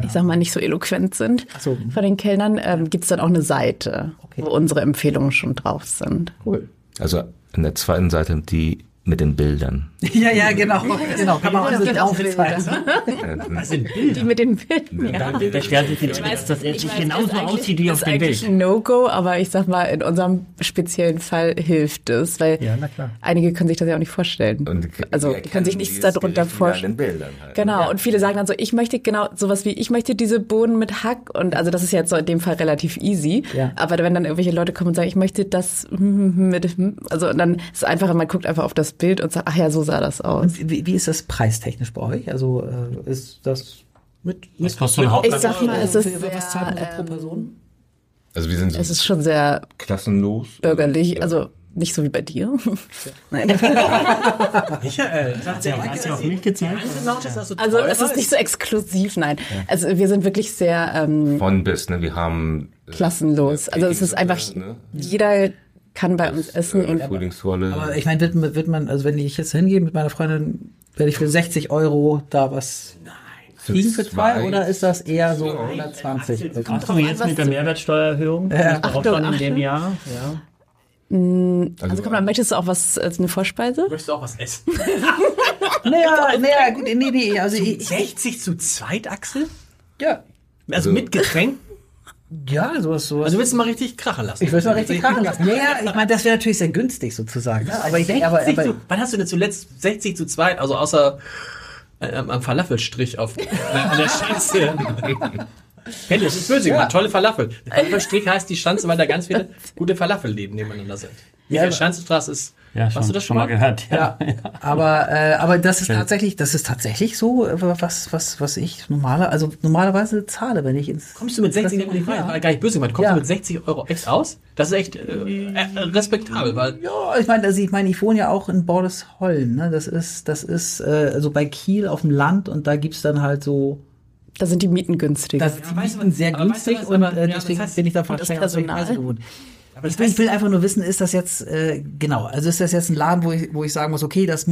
ich sag mal, nicht so eloquent sind von den Kellnern, gibt es dann auch eine Seite, wo unsere Empfehlungen schon drauf sind. Cool. Also an der zweiten Seite die mit den Bildern. Ja, genau. Kann man auch nicht aufzeigen. Das sind Bilder. Die mit den Bildern, ja. Da stört sich die Schweiz, dass er sich genauso aussieht wie auf dem Bild. Das ist eigentlich ein No-Go, aber ich sag mal, in unserem speziellen Fall hilft es, weil einige können sich das ja auch nicht vorstellen. Und die können sich nichts darunter vorstellen. Halt. Genau, ja. Und viele sagen dann so, ich möchte genau sowas wie, ich möchte diese Bohnen mit Hack, und also das ist jetzt so in dem Fall relativ easy, aber wenn dann irgendwelche Leute kommen und sagen, ich möchte das mit, also dann ist es einfacher, man guckt einfach auf das Bild und sagt, ach ja, so sah das aus. Und wie ist das preistechnisch bei euch? Also ist das mit ich sag mal, es ist sehr, pro Person? Also wir sind so, es ist schon sehr klassenlos, bürgerlich, ja. Also nicht so wie bei dir. Nein. Michael, hat sie auf mich gezeigt? Also es ist nicht so exklusiv, nein. Ja. Also wir sind wirklich sehr von bis, ne? Wir haben klassenlos. Also es ist einfach, ne? Jeder kann bei uns essen. Und aber ich meine, wird man, also wenn ich jetzt hingehe mit meiner Freundin, werde ich für 60 Euro da was... Kriegen für zwei oder ist das eher so 120? Das kommt jetzt mit der Mehrwertsteuererhöhung schon in dem Jahr. Ja. Also komm, dann möchtest du auch was als eine Vorspeise? Möchtest du auch was essen? Naja, gut, nee. Also 60 zu zweit, Axel? Ja. Also mit Getränk? Ja, sowas. Also willst du mal richtig krachen lassen? Ich will es mal richtig krachen lassen. Naja, ich meine, das wäre natürlich sehr günstig sozusagen. Ja, aber ich denke, wann hast du denn zuletzt 60 zu zweit, also außer... Am Falafelstrich auf der Schanze. Kennt ihr, das ist böse gemacht. Tolle Falafel. Der Falafelstrich heißt die Schanze, weil da ganz viele gute Falafel-Leben nebeneinander sind. Ja, die Schanzenstraße ist... Ja, hast du das schon mal gehört? Ja. Aber das ist tatsächlich so, was ich normalerweise zahle, wenn ich ins... Kommst du mit 60 Euro, gar nicht böse gemacht, kommst du mit 60 Euro echt aus? Das ist echt respektabel, weil... Ja, ich meine, ich wohne ja auch in Bordesholm, ne? Das ist so bei Kiel auf dem Land und da gibt's dann halt so... Da sind die Mieten günstig. Da sind die Mieten sehr günstig deswegen bin ich davon gewohnt. Ich will einfach nur wissen, ist das jetzt, ist das jetzt ein Laden, wo ich sagen muss, okay, das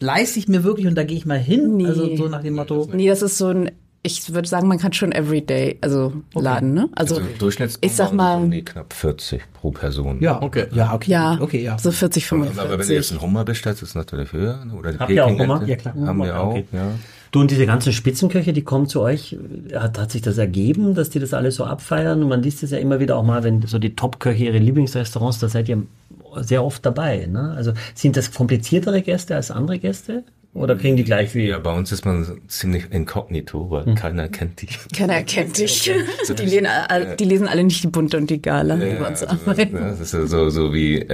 leiste ich mir wirklich und da gehe ich mal hin? Nee. Also so nach dem Motto. Nee, das ist so ein, ich würde sagen, man kann schon everyday, Laden, ne? Also Durchschnittskosten, ich sag mal, knapp 40 pro Person. Ja, okay. Ja. So 40, 45. Aber wenn du jetzt ein Hummer bestellst, ist es natürlich höher. Oder die Peking-Ente. Hummer? Ja, klar. Haben wir auch, okay. Ja. Du und diese ganzen Spitzenköche, die kommen zu euch, hat sich das ergeben, dass die das alles so abfeiern? Und man liest es ja immer wieder auch mal, wenn so die Top-Köche ihre Lieblingsrestaurants, da seid ihr sehr oft dabei. Ne? Also sind das kompliziertere Gäste als andere Gäste? Oder kriegen die gleich wie? Ja, bei uns ist man ziemlich inkognito, weil keiner kennt dich. Keiner kennt dich. So, die lesen alle nicht die Bunte und die Gala. Ja, bei uns das ist ja so wie,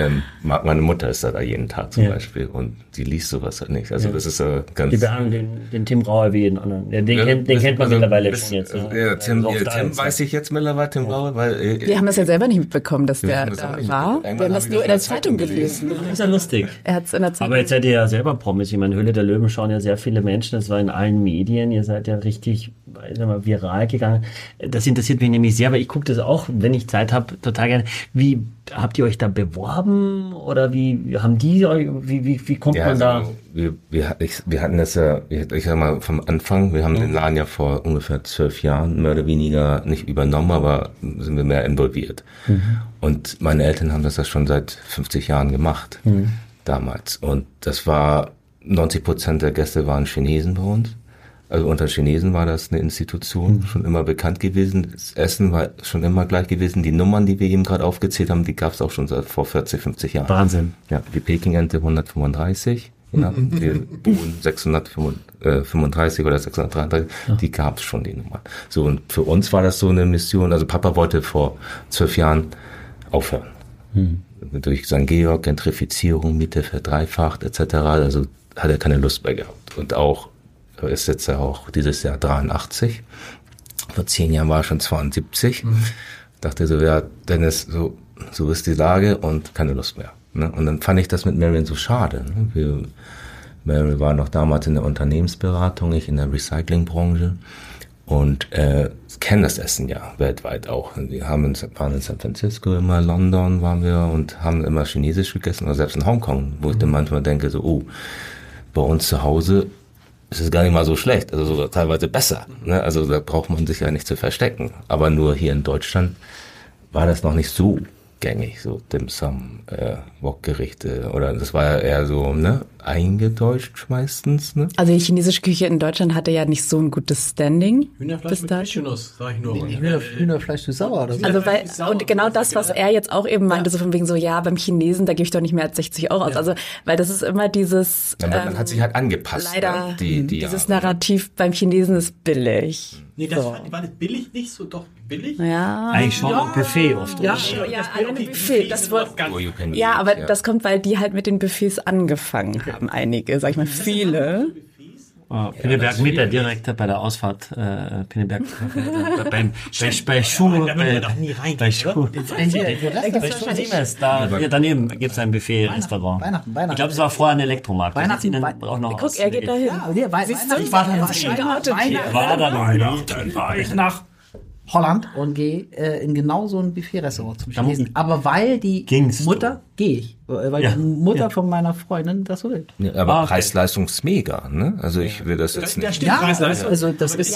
meine Mutter ist da jeden Tag zum Beispiel und die liest sowas halt nicht. Also das ist ja ganz... Die behandeln den Tim Raue wie jeden anderen. Den kennt man mittlerweile schon jetzt. Ja, Tim weiß ich jetzt mittlerweile, Tim Raue, weil... Wir haben das ja selber nicht mitbekommen, dass der da war. Wir haben das nur in der Zeitung gelesen. Das ist ja lustig. Er hat's in der Zeitung. Aber jetzt seid ihr ja selber Promis. Ich meine, Höhle der Löwen schauen ja sehr viele Menschen, das war in allen Medien, ihr seid ja richtig viral gegangen. Das interessiert mich nämlich sehr, weil ich gucke das auch, wenn ich Zeit habe, total gerne. Wie habt ihr euch da beworben oder wie haben die euch, wie kommt man da? Wir hatten das ja, ich sag mal, vom Anfang, wir haben den Laden ja vor ungefähr 12 Jahren mehr oder weniger nicht übernommen, aber sind wir mehr involviert. Mhm. Und meine Eltern haben das ja schon seit 50 Jahren gemacht, damals. Und das war 90% der Gäste waren Chinesen bei uns. Also unter Chinesen war das eine Institution, schon immer bekannt gewesen. Das Essen war schon immer gleich gewesen. Die Nummern, die wir eben gerade aufgezählt haben, die gab es auch schon seit vor 40, 50 Jahren. Wahnsinn. Ja, die Peking-Ente 135, die Buhn 635 oder 633, die gab es schon, die Nummern. So, und für uns war das so eine Mission. Also Papa wollte vor 12 Jahren aufhören. Mhm. Durch St. Georg, Gentrifizierung, Miete verdreifacht etc., also hat er keine Lust mehr gehabt. Und auch, er ist jetzt ja auch dieses Jahr 83, vor 10 Jahren war er schon 72, dachte so, ja Dennis, so ist die Lage und keine Lust mehr. Ne? Und dann fand ich das mit Mary so schade. Ne? Mary war noch damals in der Unternehmensberatung, ich in der Recyclingbranche und kennen das Essen ja weltweit auch. Wir waren in San Francisco immer, London waren wir und haben immer Chinesisch gegessen oder selbst in Hongkong, wo ich dann manchmal denke, bei uns zu Hause ist es gar nicht mal so schlecht, also sogar teilweise besser. Ne? Also da braucht man sich ja nicht zu verstecken. Aber nur hier in Deutschland war das noch nicht so gängig, so Dim Sum, Wokgerichte oder das war ja eher so, ne, eingedeutscht meistens, ne? Also die chinesische Küche in Deutschland hatte ja nicht so ein gutes Standing. Hühnerfleisch mit Cashew-Nuss, sag ich nur. Nee, Hühnerfleisch zu sauer oder so. Also weil, und genau das, was er jetzt auch eben meinte, so von wegen so, ja, beim Chinesen, da gebe ich doch nicht mehr als 60 Euro aus. Also, weil das ist immer dieses... man hat sich halt angepasst. Leider, dieses Narrativ, beim Chinesen ist billig. Nee, das war das billig nicht so, doch billig? Ja. Eigentlich schon Buffet oft. Ja, ein Buffet. Das Wort, ja, aber das kommt, weil die halt mit den Buffets angefangen haben, einige, sag ich mal, viele. Oh, Pinneberg mit der direkt bei der Ausfahrt, Pinneberg. bei Schuhe. Da bin ich noch nie rein. Bei Schuhe. Da daneben gibt es ein Buffet-Restaurant. Weihnachten. Ich glaube, es war vorher ein Elektromarkt. Guck, er geht da hin. Ich war dann nach Holland und gehe in genau so ein Buffet-Restaurant zum Chinesen. Aber weil die Mutter, gehe ich. Weil die Mutter von meiner Freundin das so will. Ja, aber Preis-Leistung ist mega, ne? Also ich will das jetzt nicht. Ja, also das ist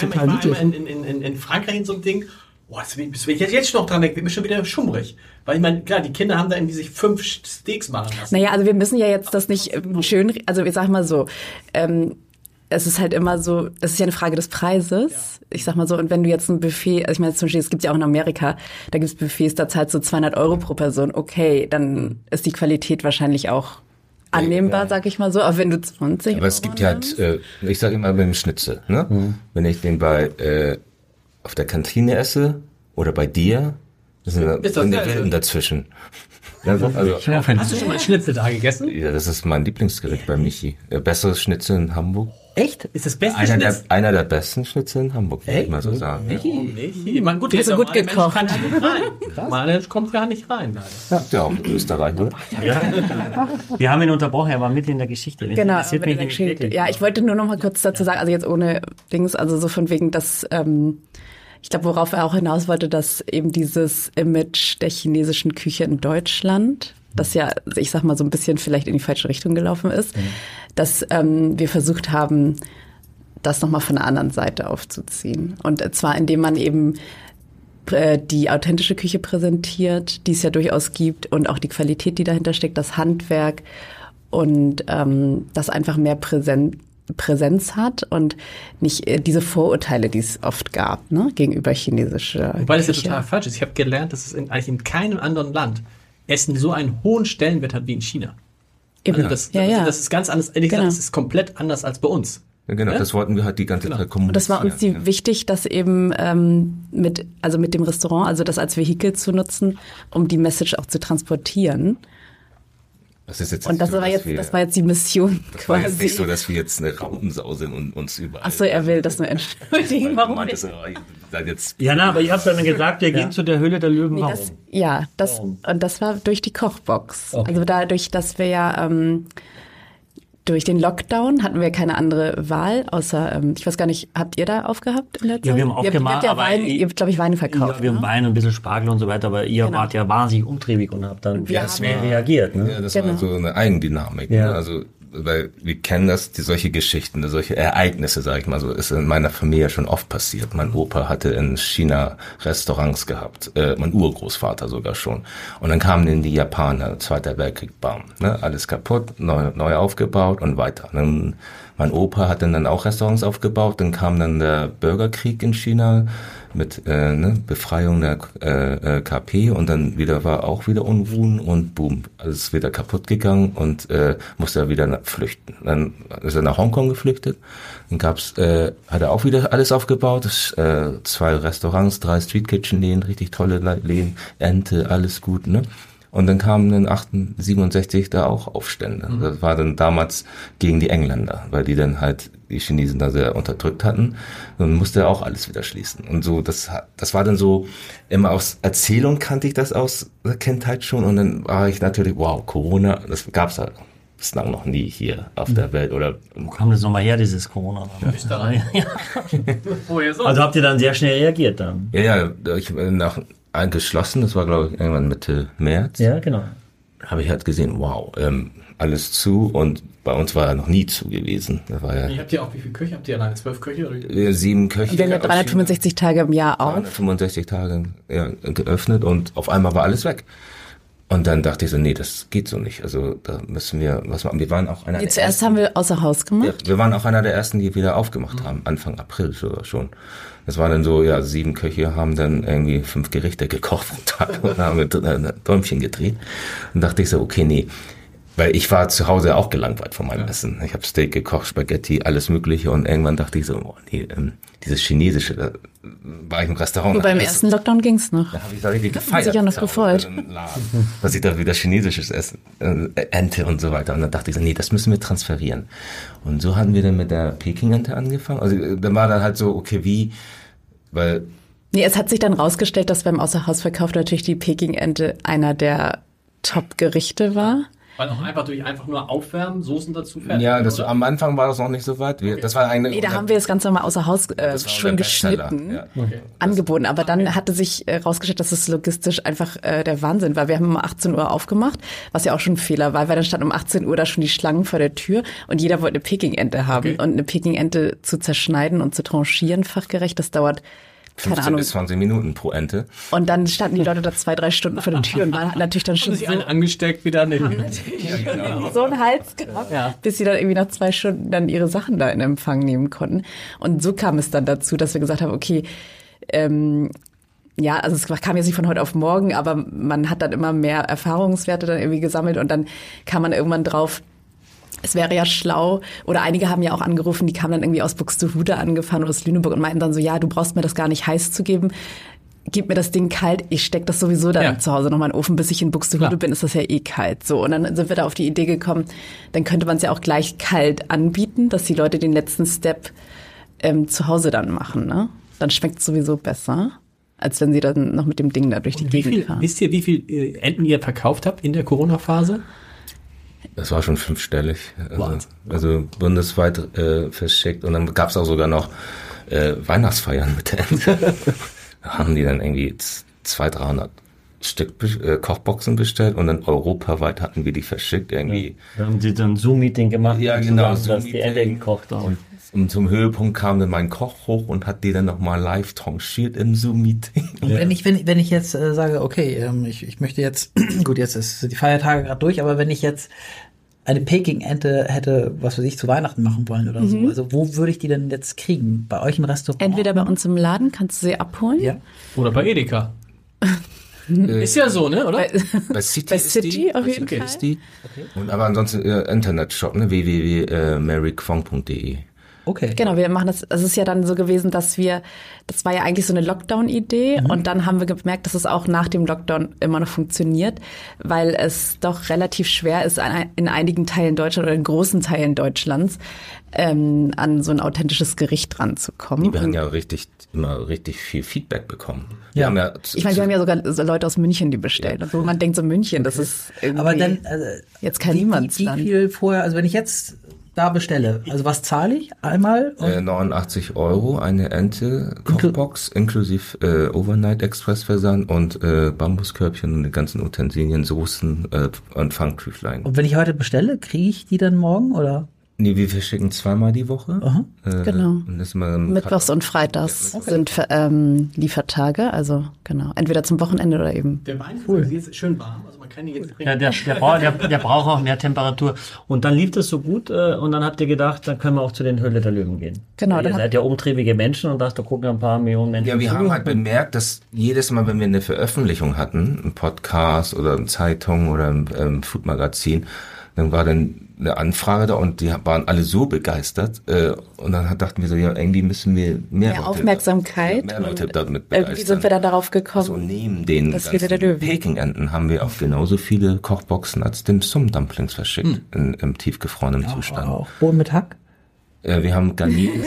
total niedlich. In Frankreich in so einem Ding, boah, wenn ich jetzt noch dran denke, wird mir schon wieder schummrig. Weil ich meine, klar, die Kinder haben da irgendwie sich 5 Steaks machen lassen. Naja, also wir müssen ja jetzt das nicht schön, also ich sag mal so, es ist halt immer so, das ist ja eine Frage des Preises. Ja. Ich sag mal so, und wenn du jetzt ein Buffet, also ich meine zum Beispiel, es gibt ja auch in Amerika, da gibt es Buffets, da zahlst du 200 Euro pro Person. Okay, dann ist die Qualität wahrscheinlich auch annehmbar, sag ich mal so. Aber wenn du 20 Euro es gibt ja halt, ich sag immer mit dem Schnitzel, ne? Mhm. Wenn ich den auf der Kantine esse oder bei dir, das sind die Welten dazwischen. Also, hast du schon mal Schnitzel da gegessen? Ja, das ist mein Lieblingsgericht bei Michi. Besseres Schnitzel in Hamburg. Echt? Ist das beste Schnitzel? Einer der besten Schnitzel in Hamburg, würde ich mal so sagen. Michi, ja. Man gut, ist so gut gekocht. Man kommt gar nicht rein. Ja, auch in Österreich, oder? Ja. Wir haben ihn unterbrochen, er war mitten in der Geschichte. Genau, mitten in der Geschichte. Ja, ich wollte nur noch mal kurz dazu sagen, also jetzt ohne Dings, also so von wegen, dass... ich glaube, worauf er auch hinaus wollte, dass eben dieses Image der chinesischen Küche in Deutschland, das ja, ich sag mal, so ein bisschen vielleicht in die falsche Richtung gelaufen ist, dass wir versucht haben, das nochmal von der anderen Seite aufzuziehen. Und zwar, indem man eben die authentische Küche präsentiert, die es ja durchaus gibt, und auch die Qualität, die dahinter steckt, das Handwerk und das einfach mehr Präsenz hat und nicht diese Vorurteile, die es oft gab, ne, gegenüber chinesischer Küche. Wobei das ja total falsch ist. Ich habe gelernt, dass es eigentlich in keinem anderen Land Essen so einen hohen Stellenwert hat wie in China. Eben. Also das ist ganz anders. Ehrlich gesagt, das ist komplett anders als bei uns. Ja, genau, das wollten wir halt die ganze Zeit kommunizieren. Und das war uns wichtig, dass eben mit dem Restaurant, also das als Vehikel zu nutzen, um die Message auch zu transportieren. Das war jetzt die Mission quasi. War jetzt nicht so, dass wir jetzt eine Rampensau sind und uns überall... Achso, er will das nur entschuldigen, warum nicht? Ja, aber ich hab's dann gesagt, wir gehen zu der Höhle der Löwen. Warum? Und das war durch die Kochbox. Okay. Also dadurch, dass wir durch den Lockdown hatten wir keine andere Wahl, außer, ich weiß gar nicht, habt ihr da aufgehabt in der Zeit? Ja, wir haben aufgemacht, ihr habt, glaube ich, Weine verkauft. Ja, wir haben Wein und ein bisschen Spargel und so weiter, aber ihr wart ja wahnsinnig umtriebig und habt dann schnell reagiert. Ne? Ja, das war so eine Eigendynamik. Ja. Ne? Also, weil wir kennen das, solche Geschichten, solche Ereignisse, sage ich mal so, ist in meiner Familie schon oft passiert. Mein Opa hatte in China Restaurants gehabt, mein Urgroßvater sogar schon. Und dann kamen die Japaner, Zweiter Weltkrieg, bam, ne, alles kaputt, neu aufgebaut und weiter. Dann, mein Opa hat dann auch Restaurants aufgebaut, dann kam dann der Bürgerkrieg in China mit Befreiung der KP und dann war auch wieder Unruhen und boom, alles ist wieder kaputt gegangen und musste er wieder flüchten. Dann ist er nach Hongkong geflüchtet, dann hat er auch wieder alles aufgebaut, 2 Restaurants, 3 Street-Kitchen-Läden, richtig tolle Läden, Ente, alles gut, ne? Und dann kamen dann 67 da auch Aufstände. Mhm. Das war dann damals gegen die Engländer, weil die dann halt die Chinesen da sehr unterdrückt hatten. Dann musste er auch alles wieder schließen. Und so, das war dann so, immer aus Erzählung kannte ich das aus der Kindheit schon. Und dann war ich natürlich, wow, Corona, das gab's halt bislang noch nie hier auf der Welt. Oder wo kam das nochmal her, dieses Corona? Also habt ihr dann sehr schnell reagiert dann? Ja, ich nach... geschlossen, das war glaube ich irgendwann Mitte März. Ja, genau. Habe ich halt gesehen, wow, alles zu und bei uns war ja noch nie zu gewesen. Da war ja, wie viele Köche habt ihr alleine? 12 Köche? Oder? 7 Köche. Und wir haben ja 365 Tage im Jahr auf. 365 Tage geöffnet und auf einmal war alles weg. Und dann dachte ich so, nee, das geht so nicht. Also da müssen wir was machen. Wir waren auch einer der ersten. Zuerst haben wir außer Haus gemacht. Ja, wir waren auch einer der ersten, die wieder aufgemacht haben, Anfang April schon. Das war dann so, 7 Köche haben dann irgendwie 5 Gerichte gekocht am Tag und haben mit Däumchen gedreht. Und dachte ich so, okay, nee, Weil ich war zu Hause auch gelangweilt von meinem Essen. Ich habe Steak gekocht, Spaghetti, alles Mögliche. Und irgendwann dachte ich so, oh nee, dieses Chinesische, da war ich im Restaurant. Und beim ersten Lockdown ging's noch. Da habe ich da richtig gefeiert. Hat sich auch noch gefreut. Dass ich da wieder chinesisches Essen, Ente und so weiter. Und dann dachte ich so, nee, das müssen wir transferieren. Und so hatten wir dann mit der Peking-Ente angefangen. Also dann war dann halt so, okay, wie, weil... Nee, es hat sich dann rausgestellt, dass beim Außerhausverkauf natürlich die Peking-Ente einer der Top-Gerichte war. Weil auch einfach durch einfach nur aufwärmen, Soßen dazu fertig. Ja, das, am Anfang war das noch nicht so weit. Das war eine. Nee, da haben wir das Ganze mal außer Haus schön geschnitten, angeboten. Aber dann hatte sich rausgestellt, dass es logistisch einfach der Wahnsinn war. Wir haben um 18 Uhr aufgemacht, was ja auch schon ein Fehler war, weil dann stand um 18 Uhr da schon die Schlangen vor der Tür und jeder wollte eine Peking-Ente haben. Okay. Und eine Peking-Ente zu zerschneiden und zu tranchieren fachgerecht, das dauert 15 bis 20 Minuten pro Ente. Und dann standen die Leute da 2-3 Stunden vor der Tür und waren natürlich dann schon so... Haben angesteckt wieder an den... so einen Hals gehabt, bis sie dann irgendwie nach 2 Stunden dann ihre Sachen da in Empfang nehmen konnten. Und so kam es dann dazu, dass wir gesagt haben, okay, ja, also es kam jetzt nicht von heute auf morgen, aber man hat dann immer mehr Erfahrungswerte dann irgendwie gesammelt und dann kam man irgendwann drauf... Es wäre ja schlau, oder einige haben ja auch angerufen, die kamen dann irgendwie aus Buxtehude angefahren oder aus Lüneburg und meinten dann so, ja, du brauchst mir das gar nicht heiß zu geben, gib mir das Ding kalt, ich steck das sowieso dann zu Hause nochmal in den Ofen, bis ich in Buxtehude bin, ist das ja eh kalt. So, und dann sind wir da auf die Idee gekommen, dann könnte man es ja auch gleich kalt anbieten, dass die Leute den letzten Step zu Hause dann machen, ne? Dann schmeckt es sowieso besser, als wenn sie dann noch mit dem Ding da durch die Gegend fahren. Wisst ihr, wie viel Enten ihr verkauft habt in der Corona-Phase? Das war schon 5-stellig. Also bundesweit verschickt. Und dann gab es auch sogar noch Weihnachtsfeiern mit der Ente. Da haben die dann irgendwie 200-300 Stück Kochboxen bestellt und dann europaweit hatten wir die verschickt. Irgendwie. Ja, haben sie dann Zoom-Meeting gemacht, dass die Ente gekocht haben. Und zum Höhepunkt kam dann mein Koch hoch und hat die dann nochmal live tranchiert im Zoom-Meeting. Wenn ich jetzt sage, okay, ich möchte jetzt, gut, jetzt ist die Feiertage gerade durch, aber wenn ich jetzt eine Peking-Ente hätte, was weiß ich, zu Weihnachten machen wollen oder so, also wo würde ich die denn jetzt kriegen? Bei euch im Restaurant? Entweder bei uns im Laden, kannst du sie abholen. Ja. Oder bei Edeka. Ist ja so, ne, oder? Bei City ist die. Auf jeden Fall. Und aber ansonsten Internetshop, ne, www.marykwong.de. Okay. Genau, wir machen das. Es ist ja dann so gewesen, dass wir, das war ja eigentlich so eine Lockdown-Idee und dann haben wir gemerkt, dass es auch nach dem Lockdown immer noch funktioniert, weil es doch relativ schwer ist, in einigen Teilen Deutschlands oder in großen Teilen Deutschlands an so ein authentisches Gericht ranzukommen. Wir haben ja immer richtig viel Feedback bekommen. Wir haben ja sogar so Leute aus München, die bestellen. Ja. Wo man denkt, so München, das ist irgendwie aber dann, jetzt kein Niemandsland. Wie viel vorher, also wenn ich jetzt da bestelle. Also was zahle ich einmal? 89 € eine Ente, Kochbox inklusive Overnight Express Versand und Bambuskörbchen und die ganzen Utensilien, Soßen und Pfannkrüchlein. Und wenn ich heute bestelle, kriege ich die dann morgen oder? Nee, wir verschicken zweimal die Woche. Genau. Mittwochs und Freitags sind Liefertage, also genau. Entweder zum Wochenende oder eben. Der Wein ist jetzt schön warm, also man kann die jetzt trinken. Ja, der braucht auch mehr Temperatur. Und dann lief das so gut und dann habt ihr gedacht, dann können wir auch zu den Höhle der Löwen gehen. Genau. Ja, ihr seid ja umtriebige Menschen und dachte, da gucken ein paar Millionen Menschen. Ja, wir haben halt bemerkt, dass jedes Mal, wenn wir eine Veröffentlichung hatten, ein Podcast oder eine Zeitung oder ein Foodmagazin, dann war dann eine Anfrage da und die waren alle so begeistert und dann dachten wir so, ja, irgendwie müssen wir mehr Aufmerksamkeit. Mehr Leute damit begeistern. Wie sind wir dann darauf gekommen? So neben den Peking-Enten haben wir auch genauso viele Kochboxen als Dim Sum Dumplings verschickt im tiefgefrorenen Zustand. Auch Bohnen mit Hack? Wir haben Garnelen.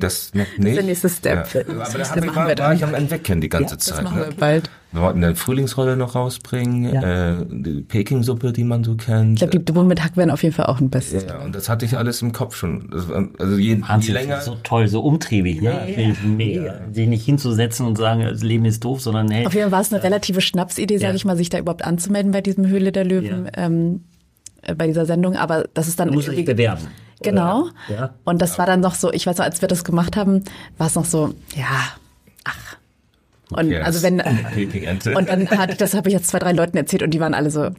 Das nicht. Das ist der nächste Step. Ja. Aber da war ich am Entwickeln die ganze Zeit. Das machen wir bald. Wir wollten eine Frühlingsrolle noch rausbringen, die Peking-Suppe, die man so kennt. Ich glaube, die Bohnen mit Hack wären auf jeden Fall auch ein Bestes. Ja, und das hatte ich alles im Kopf schon. Also je länger. So toll, so umtriebig, ne? Finde ich mega. Sich nicht hinzusetzen und sagen, das Leben ist doof, sondern hey. Auf jeden Fall war es eine relative Schnapsidee, sage ich mal, sich da überhaupt anzumelden bei diesem Höhle der Löwen, bei dieser Sendung. Aber das ist dann. Muss ich bewerben. Genau. Ja. Und das war dann noch so, ich weiß noch, als wir das gemacht haben, war es noch so, Und also wenn und dann habe ich jetzt 2-3 Leuten erzählt und die waren alle so,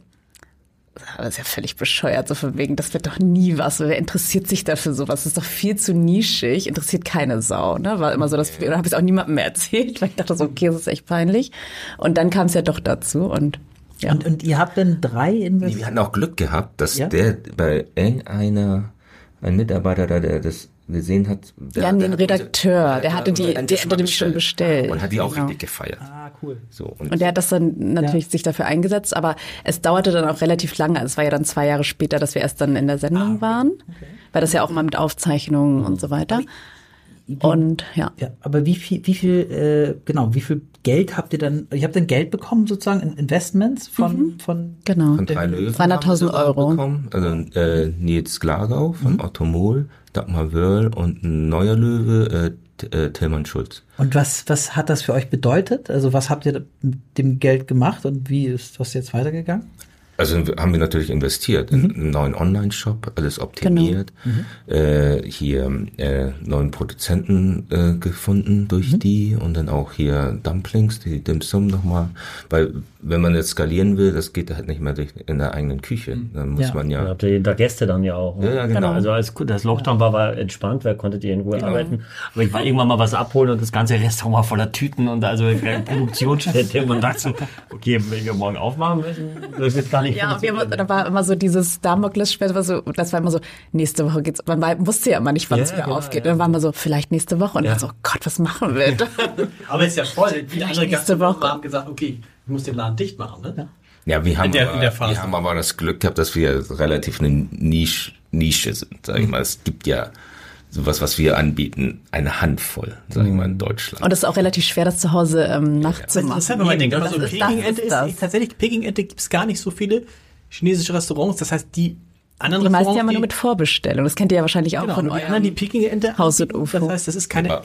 das ist ja völlig bescheuert, so von wegen, das wird doch nie was, wer interessiert sich dafür sowas, das ist doch viel zu nischig, interessiert keine Sau, ne? War immer so, dass da habe ich es auch niemandem mehr erzählt, weil ich dachte so, okay, das ist echt peinlich. Und dann kam es ja doch dazu und Ja. Und ihr habt dann drei Investoren? Nee, wir hatten auch Glück gehabt, dass der bei irgendeiner, ein Mitarbeiter da, der das gesehen hat. Den Redakteur, der hatte die nämlich schon bestellt. Und hat die auch richtig gefeiert. Ah, cool. So, und der hat das dann natürlich sich dafür eingesetzt, aber es dauerte dann auch relativ lange. Es war ja dann 2 Jahre später, dass wir erst dann in der Sendung waren, weil das ja auch immer mit Aufzeichnungen und so weiter. Aber wie viel Geld habt ihr dann? Ihr habt dann Geld bekommen sozusagen in Investments von 300.000 Euro bekommen. Also Nils Glagau von Otto Mohl, Dagmar Wörl und ein neuer Löwe Tillmann Schulz. Und was hat das für euch bedeutet? Also was habt ihr mit dem Geld gemacht und wie ist das jetzt weitergegangen? Also haben wir natürlich investiert in einen neuen Online-Shop, alles optimiert, neuen Produzenten gefunden durch die und dann auch hier Dumplings, die Dim Sum nochmal, weil wenn man jetzt skalieren will, das geht halt nicht mehr durch, in der eigenen Küche, dann muss man ja... Dann habt ihr jeden Tag Gäste dann ja auch. Ja, genau. Also als das Lockdown war entspannt, weil konntet ihr in Ruhe arbeiten, aber ich war irgendwann mal was abholen und das ganze Restaurant war voller Tüten und also Produktionsstätte und man dachte so, okay, wenn wir morgen aufmachen müssen, das wird gar nicht. Ja, da war immer so dieses Damoklesschwert, das war immer so, nächste Woche geht's, man wusste ja immer nicht, wann es wieder aufgeht. Und dann war man so, vielleicht nächste Woche. Und dann so, Gott, was machen wir denn? Aber es ist ja voll, die anderen Gäste haben gesagt, okay, ich muss den Laden dicht machen, ne? Ja, wir haben aber das Glück gehabt, dass wir relativ eine Nische sind, sag ich mal. Es gibt ja sowas, was wir anbieten, eine Handvoll, sag ich mal, in Deutschland. Und es ist auch relativ schwer, das zu Hause nachzumachen. Das ist tatsächlich, Peking-Ente gibt es gar nicht so viele chinesische Restaurants. Das heißt, die anderen Restaurants... Die meisten ja immer nur mit Vorbestellung. Das kennt ihr ja wahrscheinlich auch von euch. Die anderen, die Peking-Ente... Haus und Ufo. Das heißt, das ist keine...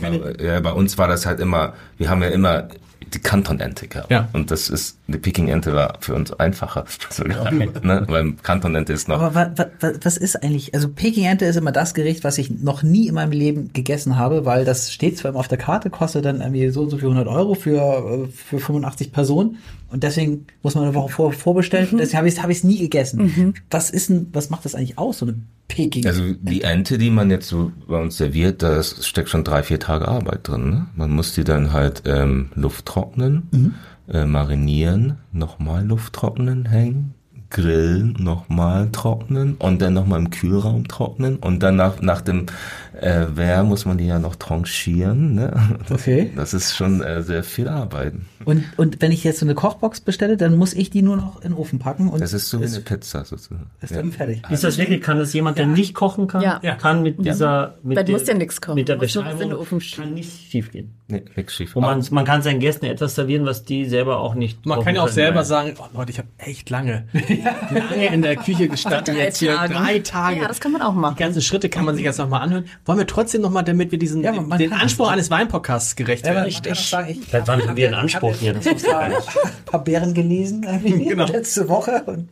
bei uns war das halt immer... Wir haben ja immer die Kanton-Ente gehabt. Ja. Und das ist... Die Peking-Ente war für uns einfacher. Sogar, ne? Weil Kanton-Ente ist noch... Aber was ist eigentlich... Also Peking-Ente ist immer das Gericht, was ich noch nie in meinem Leben gegessen habe, weil das steht zwar immer auf der Karte, kostet dann irgendwie so und so viel 100 Euro für 85 Personen. Und deswegen muss man eine Woche vorbestellen. Deswegen hab ich's nie gegessen. Was macht das eigentlich aus, so eine Peking-Ente? Also die Ente, die man jetzt so bei uns serviert, da steckt schon 3-4 Tage Arbeit drin. Ne? Man muss die dann halt Luft trocknen, marinieren, nochmal Luft trocknen, hängen, grillen, nochmal trocknen und dann nochmal im Kühlraum trocknen und dann nach dem Wärmen muss man die ja noch tranchieren. Ne? Okay. Das ist schon sehr viel Arbeit. Und wenn ich jetzt so eine Kochbox bestelle, dann muss ich die nur noch in den Ofen packen. Und das ist so wie eine Pizza sozusagen. Ist dann fertig. Ist das wirklich, kann das jemand, der nicht kochen kann, kann mit dieser... Dann muss ja nichts kochen. Mit der Beschreibung in den Ofen kann nichts schief gehen. Nee, nichts schief. Und man kann seinen Gästen etwas servieren, was die selber auch nicht kochen. Man kann ja auch selber sagen, oh Leute, ich habe echt lange in der Küche gestanden. Jetzt hier 3 Tage. Ja, das kann man auch machen. Die ganzen Schritte kann man sich jetzt nochmal anhören. Wollen wir trotzdem nochmal, damit wir diesen den Anspruch eines Weinpodcasts gerecht werden? Vielleicht waren wir in Anspruch hier. Das wusste ich gar nicht. Ein paar Beeren gelesen letzte Woche. Und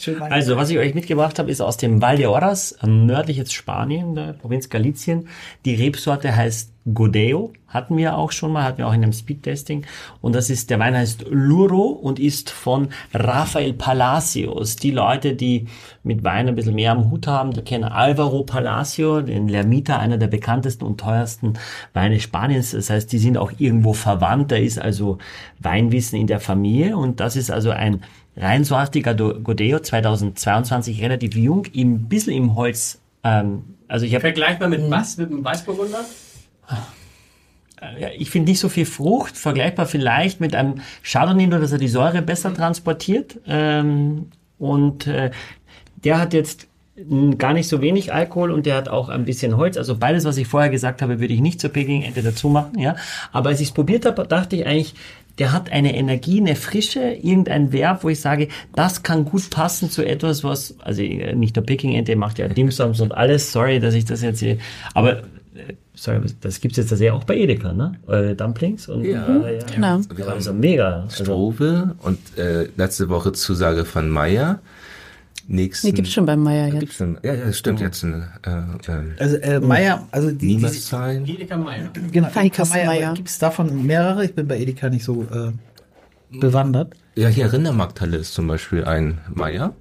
schön also, was ich euch mitgebracht habe, ist aus dem Val de Oras, nördlich jetzt Spanien, der Provinz Galicien. Die Rebsorte heißt Godello, hatten wir auch in einem Speedtasting. Und das ist, der Wein heißt Luro und ist von Rafael Palacios. Die Leute, die mit Wein ein bisschen mehr am Hut haben, die kennen Alvaro Palacio, den Lermita, einer der bekanntesten und teuersten Weine Spaniens. Das heißt, die sind auch irgendwo verwandt. Da ist also Weinwissen in der Familie. Und das ist also ein reinsortiger Godello, 2022, relativ jung, ein bisschen im Holz. Vergleichbar mit was? Mit dem Weißburgunder? Ich finde nicht so viel Frucht, vergleichbar vielleicht mit einem Chardonnay, nur dass er die Säure besser transportiert. Der hat jetzt gar nicht so wenig Alkohol und der hat auch ein bisschen Holz. Also beides, was ich vorher gesagt habe, würde ich nicht zur Peking-Ente dazu machen. Ja? Aber als ich es probiert habe, dachte ich eigentlich, der hat eine Energie, eine Frische, irgendein Verb, wo ich sage, das kann gut passen zu etwas, was, also nicht der Peking-Ente, macht ja Dim Sums und alles, sorry, dass ich das jetzt hier, aber... Sorry, das gibt's jetzt ja auch bei Edeka, ne? Eure Dumplings und genau. Wir haben so mega Strobe und letzte Woche Zusage von Meyer. Die gibt's schon beim Meyer jetzt. Stimmt jetzt. Meyer, also die Edeka Meyer. Genau. Edeka Meyer. Gibt's davon mehrere? Ich bin bei Edeka nicht so bewandert. Ja, hier Rindermarkthalle ist zum Beispiel ein Meyer.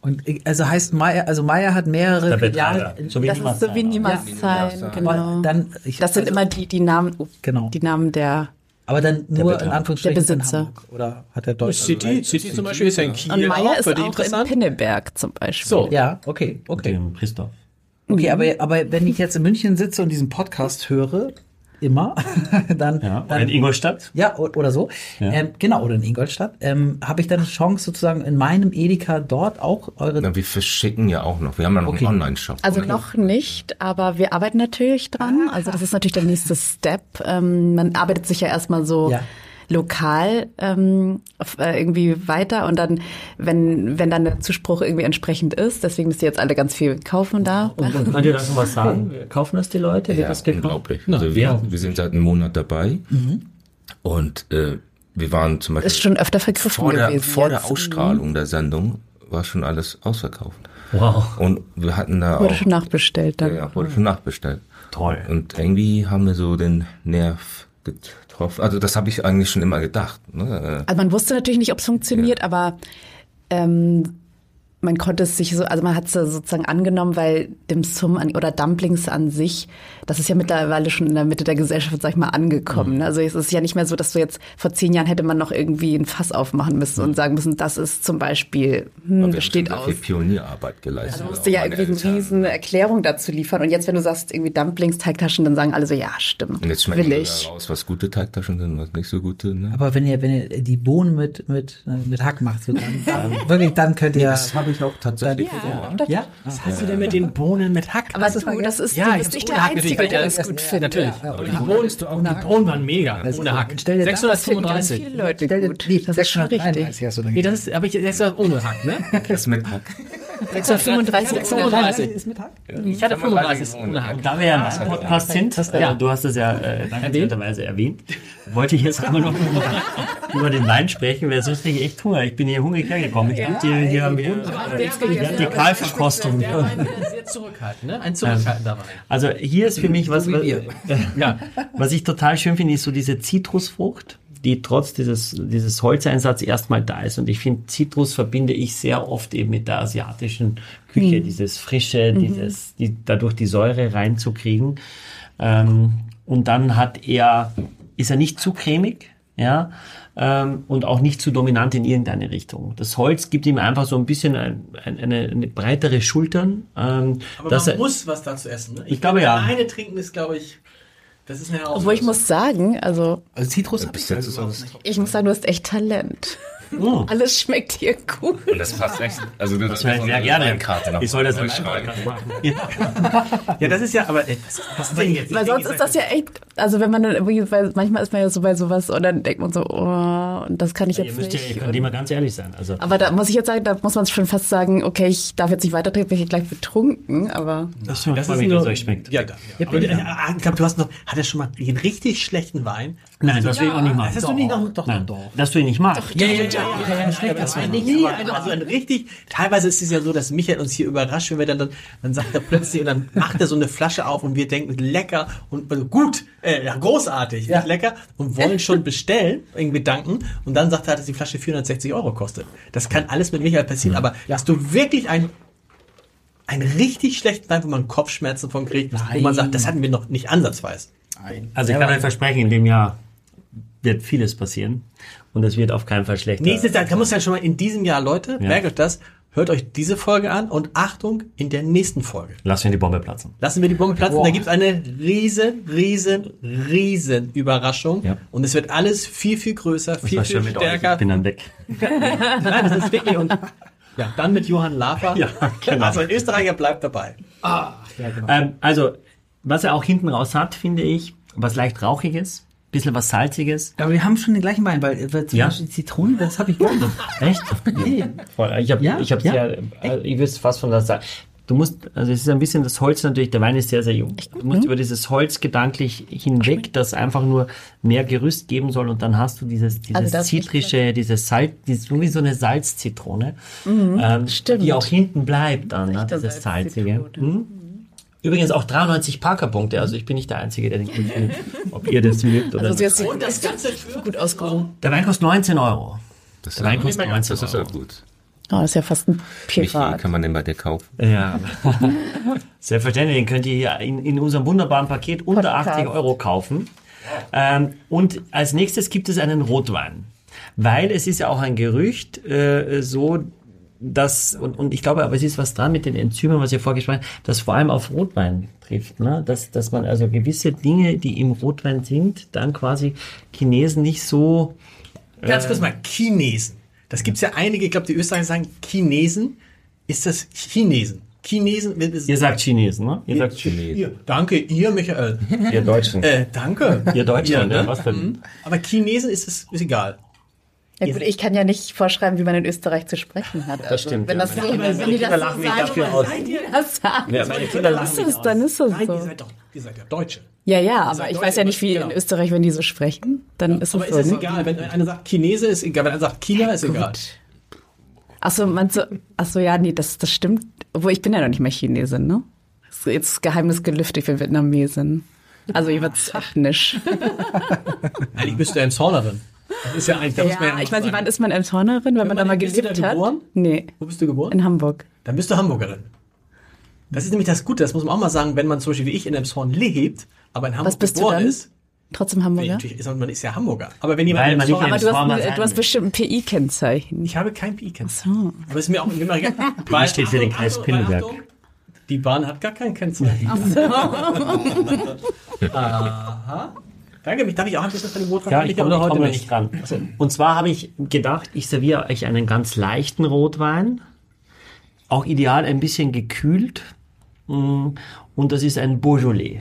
Und also heißt Meyer, also Meyer hat mehrere Filialen. Das ist so wie niemals sein. Genau. Das sind immer die Namen der Aber dann nur in Anführungsstrichen der Besitzer. In Hamburg. Oder hat er Deutsch? City zum Beispiel ist ja in Kiel. Und Meyer ist auch in Pinneberg zum Beispiel. So, ja, okay. Dem Christoph. Okay, aber wenn ich jetzt in München sitze und diesen Podcast höre, immer, dann... Ja, oder in Ingolstadt. Ja, oder so. Ja. Genau, oder in Ingolstadt. Habe ich dann eine Chance sozusagen in meinem Edeka dort auch eure... Na, wir verschicken ja auch noch. Wir haben ja noch einen Online-Shop. Also noch nicht, aber wir arbeiten natürlich dran. Also das ist natürlich der nächste Step. Man arbeitet sich ja erstmal so... Ja. Lokal irgendwie weiter und dann, wenn dann der Zuspruch irgendwie entsprechend ist, deswegen müsst ihr jetzt alle ganz viel kaufen da. Und könnt ihr da schon was sagen? Kaufen das die Leute? Ja, das unglaublich. Also wir sind seit einem Monat dabei und wir waren zum Beispiel... Ist schon öfter vergriffen gewesen. Vor der Ausstrahlung der Sendung war schon alles ausverkauft. Wow. Und wir hatten da wurde auch... schon nachbestellt dann. Ja, wurde schon nachbestellt. Toll. Und irgendwie haben wir so den Nerv getroffen. Also das habe ich eigentlich schon immer gedacht. Ne? Also man wusste natürlich nicht, ob es funktioniert, aber man konnte es sich so, also man hat es sozusagen angenommen, weil Dim Sum oder Dumplings an sich, das ist ja mittlerweile schon in der Mitte der Gesellschaft, sag ich mal, angekommen. Mhm. Also es ist ja nicht mehr so, dass du jetzt vor 10 Jahren hätte man noch irgendwie ein Fass aufmachen müssen und sagen müssen, das ist zum Beispiel, besteht aus. Wir haben viel Pionierarbeit geleistet. Also musste ja irgendwie eine riesen Erklärung dazu liefern. Und jetzt, wenn du sagst, irgendwie Dumplings, Teigtaschen, dann sagen alle so, ja, stimmt, und jetzt schmeckt es raus, was gute Teigtaschen sind, was nicht so gute. Ne? Aber wenn ihr die Bohnen mit Hack macht, so dann wirklich, dann könnt ihr... Ich auch tatsächlich. Ja. Was hast du denn mit den Bohnen mit Hack? Aber das ist, du bist nicht der Einzige, der das gut findet. Natürlich. Ja, aber die Bohnen waren mega. Also ohne Hack. 635. Viele Leute gut. Das ist schon richtig. Das ist, aber ich sage ohne Hack, ne? Das ist mit Hack. 635 ist mit Hack? Ich hatte 35 ohne Hack. Da wir ja im Podcast sind, du hast es ja dankenswerterweise erwähnt, wollte ich jetzt einmal noch über den Wein sprechen, weil sonst kriege ich echt Hunger. Ich bin hier hungrig hergekommen. Ich bin hier die Kalverkostung. Der Wein ist sehr zurückhaltend, ne? Ein zurückhaltender Wein. Also hier ist für mich was ich total schön finde, ist so diese Zitrusfrucht, die trotz dieses Holzeinsatzes erstmal da ist. Und ich finde, Zitrus verbinde ich sehr oft eben mit der asiatischen Küche, dieses Frische, dadurch die Säure reinzukriegen. Und dann ist er nicht zu cremig, ja, und auch nicht zu dominant in irgendeine Richtung. Das Holz gibt ihm einfach so ein bisschen eine breitere Schultern. Aber man muss was dazu essen. Ne? Ich glaube, eine trinken ist, glaube ich, das ist eine Herausforderung. Obwohl ich muss sagen, also Zitrus habe ich alles nicht. Ich muss sagen, du hast echt Talent. Oh. Alles schmeckt hier gut. Und das passt echt. Also das wäre sehr gerne. Ich soll das dann schreiben. Ja, das ist ja, aber das Ding jetzt. Weil sonst ist das ja echt, also wenn man dann manchmal ist man ja so bei sowas und dann denkt man so, oh, und das kann ich jetzt nicht. Ich kann dir mal ganz ehrlich sein. Also. Aber da muss ich jetzt sagen, da muss man schon fast sagen, okay, ich darf jetzt nicht weiter trinken, bin ich gleich betrunken, aber... Das ist nur, euch schmeckt. Ja, aber ich glaube, du hast noch, hat er schon mal den richtig schlechten Wein? Nein, das will ich auch nicht machen. Das hast du nicht noch, doch. Dass du ihn nicht magst. Also ein richtig, teilweise ist es ja so, dass Michael uns hier überrascht, wenn wir dann sagt er plötzlich und dann macht er so eine Flasche auf und wir denken, lecker und gut, großartig, ja. Lecker und wollen schon bestellen in Gedanken und dann sagt er, dass die Flasche 460 € kostet. Das kann alles mit Michael passieren, aber dass du wirklich einen richtig schlechten Wein, wo man Kopfschmerzen von kriegt, wo man sagt, das hatten wir noch nicht ansatzweise. Nein. Also ich kann euch versprechen, in dem Jahr wird vieles passieren. Und es wird auf keinen Fall schlechter. Nächstes Jahr, da muss ja schon mal in diesem Jahr, Leute, merkt euch das, hört euch diese Folge an und Achtung, in der nächsten Folge. Lassen wir die Bombe platzen, da gibt es eine riesen Überraschung. Ja. Und es wird alles viel, viel größer, viel stärker. Ich bin dann weg. Nein, das ist wirklich und dann mit Johann Lafer. Ja, genau. Also ein Österreicher bleibt dabei. Ah, ja, genau. Also, was er auch hinten raus hat, finde ich, was leicht rauchig ist. Bisschen was Salziges. Aber wir haben schon den gleichen Wein, weil zum Beispiel Zitronen, das habe ich gewonnen. Echt? Nee. Voll. Ich wüsste fast von das sagen. Du musst, also es ist ein bisschen das Holz natürlich, der Wein ist sehr, sehr jung. Du musst über dieses Holz gedanklich hinweg, das einfach nur mehr Gerüst geben soll und dann hast du dieses Zitrische, dieses Salz, irgendwie so eine Salzzitrone, die auch hinten bleibt dann, ne? Dieses Salzige. Übrigens auch 93 Parker-Punkte, also ich bin nicht der Einzige, der den gut findet, ob ihr das mögt oder nicht. Also das Ganze gut ausgehoben. Der Wein kostet 19 €. Der Wein kostet 19 Euro. Das ist ja gut. Oh, das ist ja fast ein Pirat. Wie kann man den bei dir kaufen? Ja. Selbstverständlich, den könnt ihr hier in unserem wunderbaren Paket unter 80 € kaufen. Und als nächstes gibt es einen Rotwein, weil es ist ja auch ein Gerücht so, dass, und ich glaube, aber es ist was dran mit den Enzymen, was ihr vorgeschlagen habt, das vor allem auf Rotwein trifft, ne? Dass man also gewisse Dinge, die im Rotwein sind, dann quasi Chinesen nicht so... Ganz kurz mal, Chinesen. Das gibt es ja einige, ich glaube, die Österreicher sagen Chinesen. Ist das Chinesen? Chinesen, ihr sagt Chinesen, ne? Ihr sagt Chinesen. Danke, ihr, Michael. Ihr Deutschen. Danke. Ihr Deutschen, ja, ne? Ja, was denn? Aber Chinesen ist egal. Ja gut, ich kann ja nicht vorschreiben, wie man in Österreich zu sprechen hat. Das also, stimmt. Wenn das so ist, dann ist das so. Nein, ihr seid ja Deutsche. Ja, ja, aber ich weiß ja nicht, wie in Österreich, wenn die so sprechen, dann ist es so. Aber ist es egal, wenn einer sagt Chinese, ist egal, wenn einer sagt China, ist egal. Achso, ja, nee, das stimmt. Obwohl, ich bin ja noch nicht mal Chinesin, ne? Das ist jetzt Geheimnis gelüftet, ich bin Vietnamesin. Also ich wird's ethnisch. Eigentlich bist du ja Emshornerin. Das ist ja eigentlich, ich weiß nicht, wann ist man Emshornerin, wenn man da mal gelebt hat? Bist du da geboren? Nee. Wo bist du geboren? In Hamburg. Dann bist du Hamburgerin. Das ist nämlich das Gute, das muss man auch mal sagen, wenn man zum Beispiel wie ich in Emshorn lebt, aber in Hamburg geboren ist. Trotzdem Hamburger? Ja, man ist ja Hamburger. Aber wenn jemand du hast bestimmt ein PI-Kennzeichen. Ich habe kein PI-Kennzeichen. So. Aber es ist mir auch immer egal. PI steht für den Kreis Pinneberg. Die Bahn hat gar kein Kennzeichen. So. Aha. Danke, darf ich auch ein bisschen von dem Rotwein? Ja, ich komme nicht ran. Und zwar habe ich gedacht, ich serviere euch einen ganz leichten Rotwein. Auch ideal ein bisschen gekühlt. Und das ist ein Beaujolais.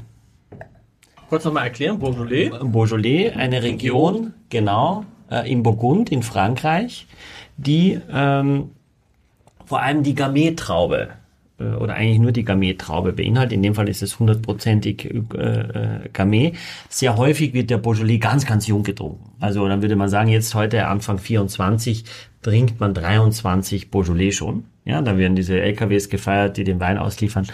Kurz nochmal erklären, Beaujolais. Beaujolais, eine Region, genau, in Burgund, in Frankreich, die vor allem die Gamay-Traube, oder eigentlich nur die Gamay-Traube beinhaltet. In dem Fall ist es 100%ig Gamay. Sehr häufig wird der Beaujolais ganz, ganz jung getrunken. Also dann würde man sagen, jetzt heute Anfang 24 trinkt man 23 Beaujolais schon. Ja, da werden diese LKWs gefeiert, die den Wein ausliefern.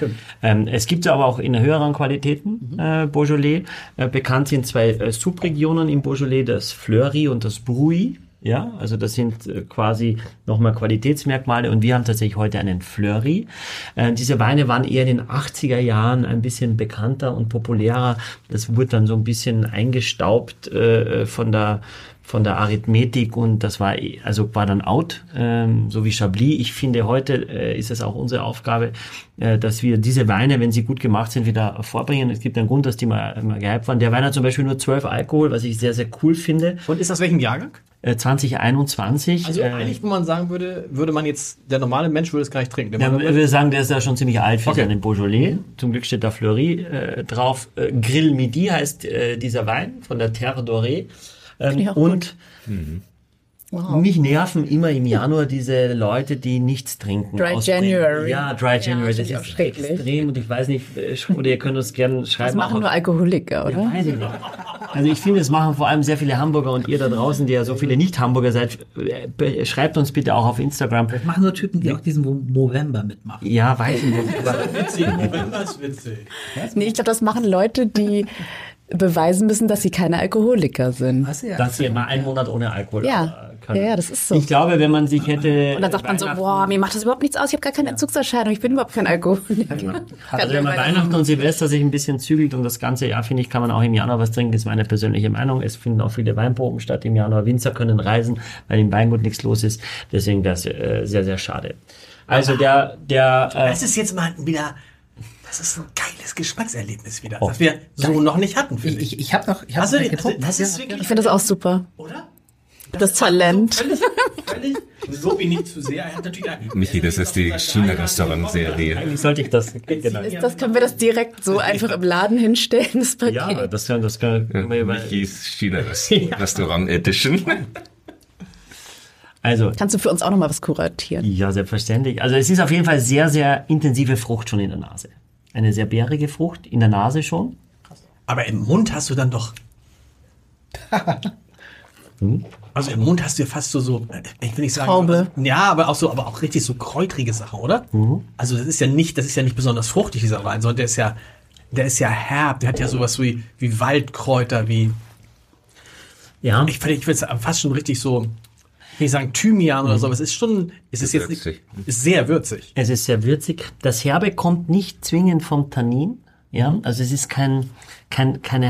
Es gibt aber auch in höheren Qualitäten Beaujolais. Bekannt sind zwei Subregionen im Beaujolais, das Fleurie und das Bruy. Ja, also das sind quasi nochmal Qualitätsmerkmale und wir haben tatsächlich heute einen Fleurie. Diese Weine waren eher in den 80er Jahren ein bisschen bekannter und populärer. Das wurde dann so ein bisschen eingestaubt von der Arithmetik und das war dann out, so wie Chablis. Ich finde, heute ist es auch unsere Aufgabe, dass wir diese Weine, wenn sie gut gemacht sind, wieder vorbringen. Es gibt einen Grund, dass die mal gehypt waren. Der Wein hat zum Beispiel nur 12 Alkohol, was ich sehr, sehr cool finde. Und ist das welchen Jahrgang? 2021. Also eigentlich, wo man sagen würde man jetzt, der normale Mensch würde es gar nicht trinken. Ja, ich würde sagen, der ist ja schon ziemlich alt für seinen Beaujolais. Zum Glück steht da Fleurie drauf. Grill Midi heißt dieser Wein von der Terre Dorée. Und wow. Mich nerven immer im Januar diese Leute, die nichts trinken. Dry January. Ja, Dry January. Das ist auch schrecklich. Extrem und ich weiß nicht, oder ihr könnt uns gerne schreiben. Das machen nur Alkoholiker, oder? Ja, weiß ich nicht. Also ich finde, das machen vor allem sehr viele Hamburger und ihr da draußen, die ja so viele Nicht-Hamburger seid, schreibt uns bitte auch auf Instagram. Das machen nur Typen, die auch diesen Movember mitmachen. Ja, weiß ich nicht. Movember ist witzig. Nee, ich glaube, das machen Leute, die beweisen müssen, dass sie keine Alkoholiker sind. Ja. Dass sie mal einen Monat ohne Alkohol können. Ja, das ist so. Ich glaube, wenn man sich hätte... Und dann sagt man so, boah, mir macht das überhaupt nichts aus, ich habe gar keine Entzugserscheinung, ich bin überhaupt kein Alkoholiker. Ja. Also wenn man Weihnachten und Silvester sich ein bisschen zügelt und das ganze Jahr, finde ich, kann man auch im Januar was trinken, das ist meine persönliche Meinung. Es finden auch viele Weinproben statt im Januar. Winzer können reisen, weil im Weingut nichts los ist. Deswegen wäre es sehr, sehr schade. Also das ist jetzt mal wieder... Das ist ein geiles Geschmackserlebnis wieder, das wir so noch nicht hatten, finde ich. Ich habe noch getrunken. Ich finde das auch super. Oder? Das Talent. So völlig so wenig zu sehr. Michi, das ist die China-Restaurant-Serie. Eigentlich sollte ich das... Können wir das direkt so einfach im Laden hinstellen? Das Paket? Ja, das können wir über... Michis China-Restaurant-Edition. Also, kannst du für uns auch noch mal was kuratieren? Ja, selbstverständlich. Also es ist auf jeden Fall sehr, sehr intensive Frucht schon in der Nase. Eine sehr bärige Frucht, in der Nase schon. Aber im Mund hast du dann doch... Also im Mund hast du ja fast so ich will nicht sagen... Traube. Ja, aber auch richtig so kräutrige Sachen, oder? Mhm. Also das ist ja nicht besonders fruchtig, dieser Wein, sondern der ist ja herb, der hat ja sowas wie Waldkräuter, wie... Ja. Ich will es fast schon richtig so... Ich will nicht sagen Thymian oder so, aber es ist sehr würzig. Es ist sehr würzig. Das Herbe kommt nicht zwingend vom Tannin, ja, also es ist keine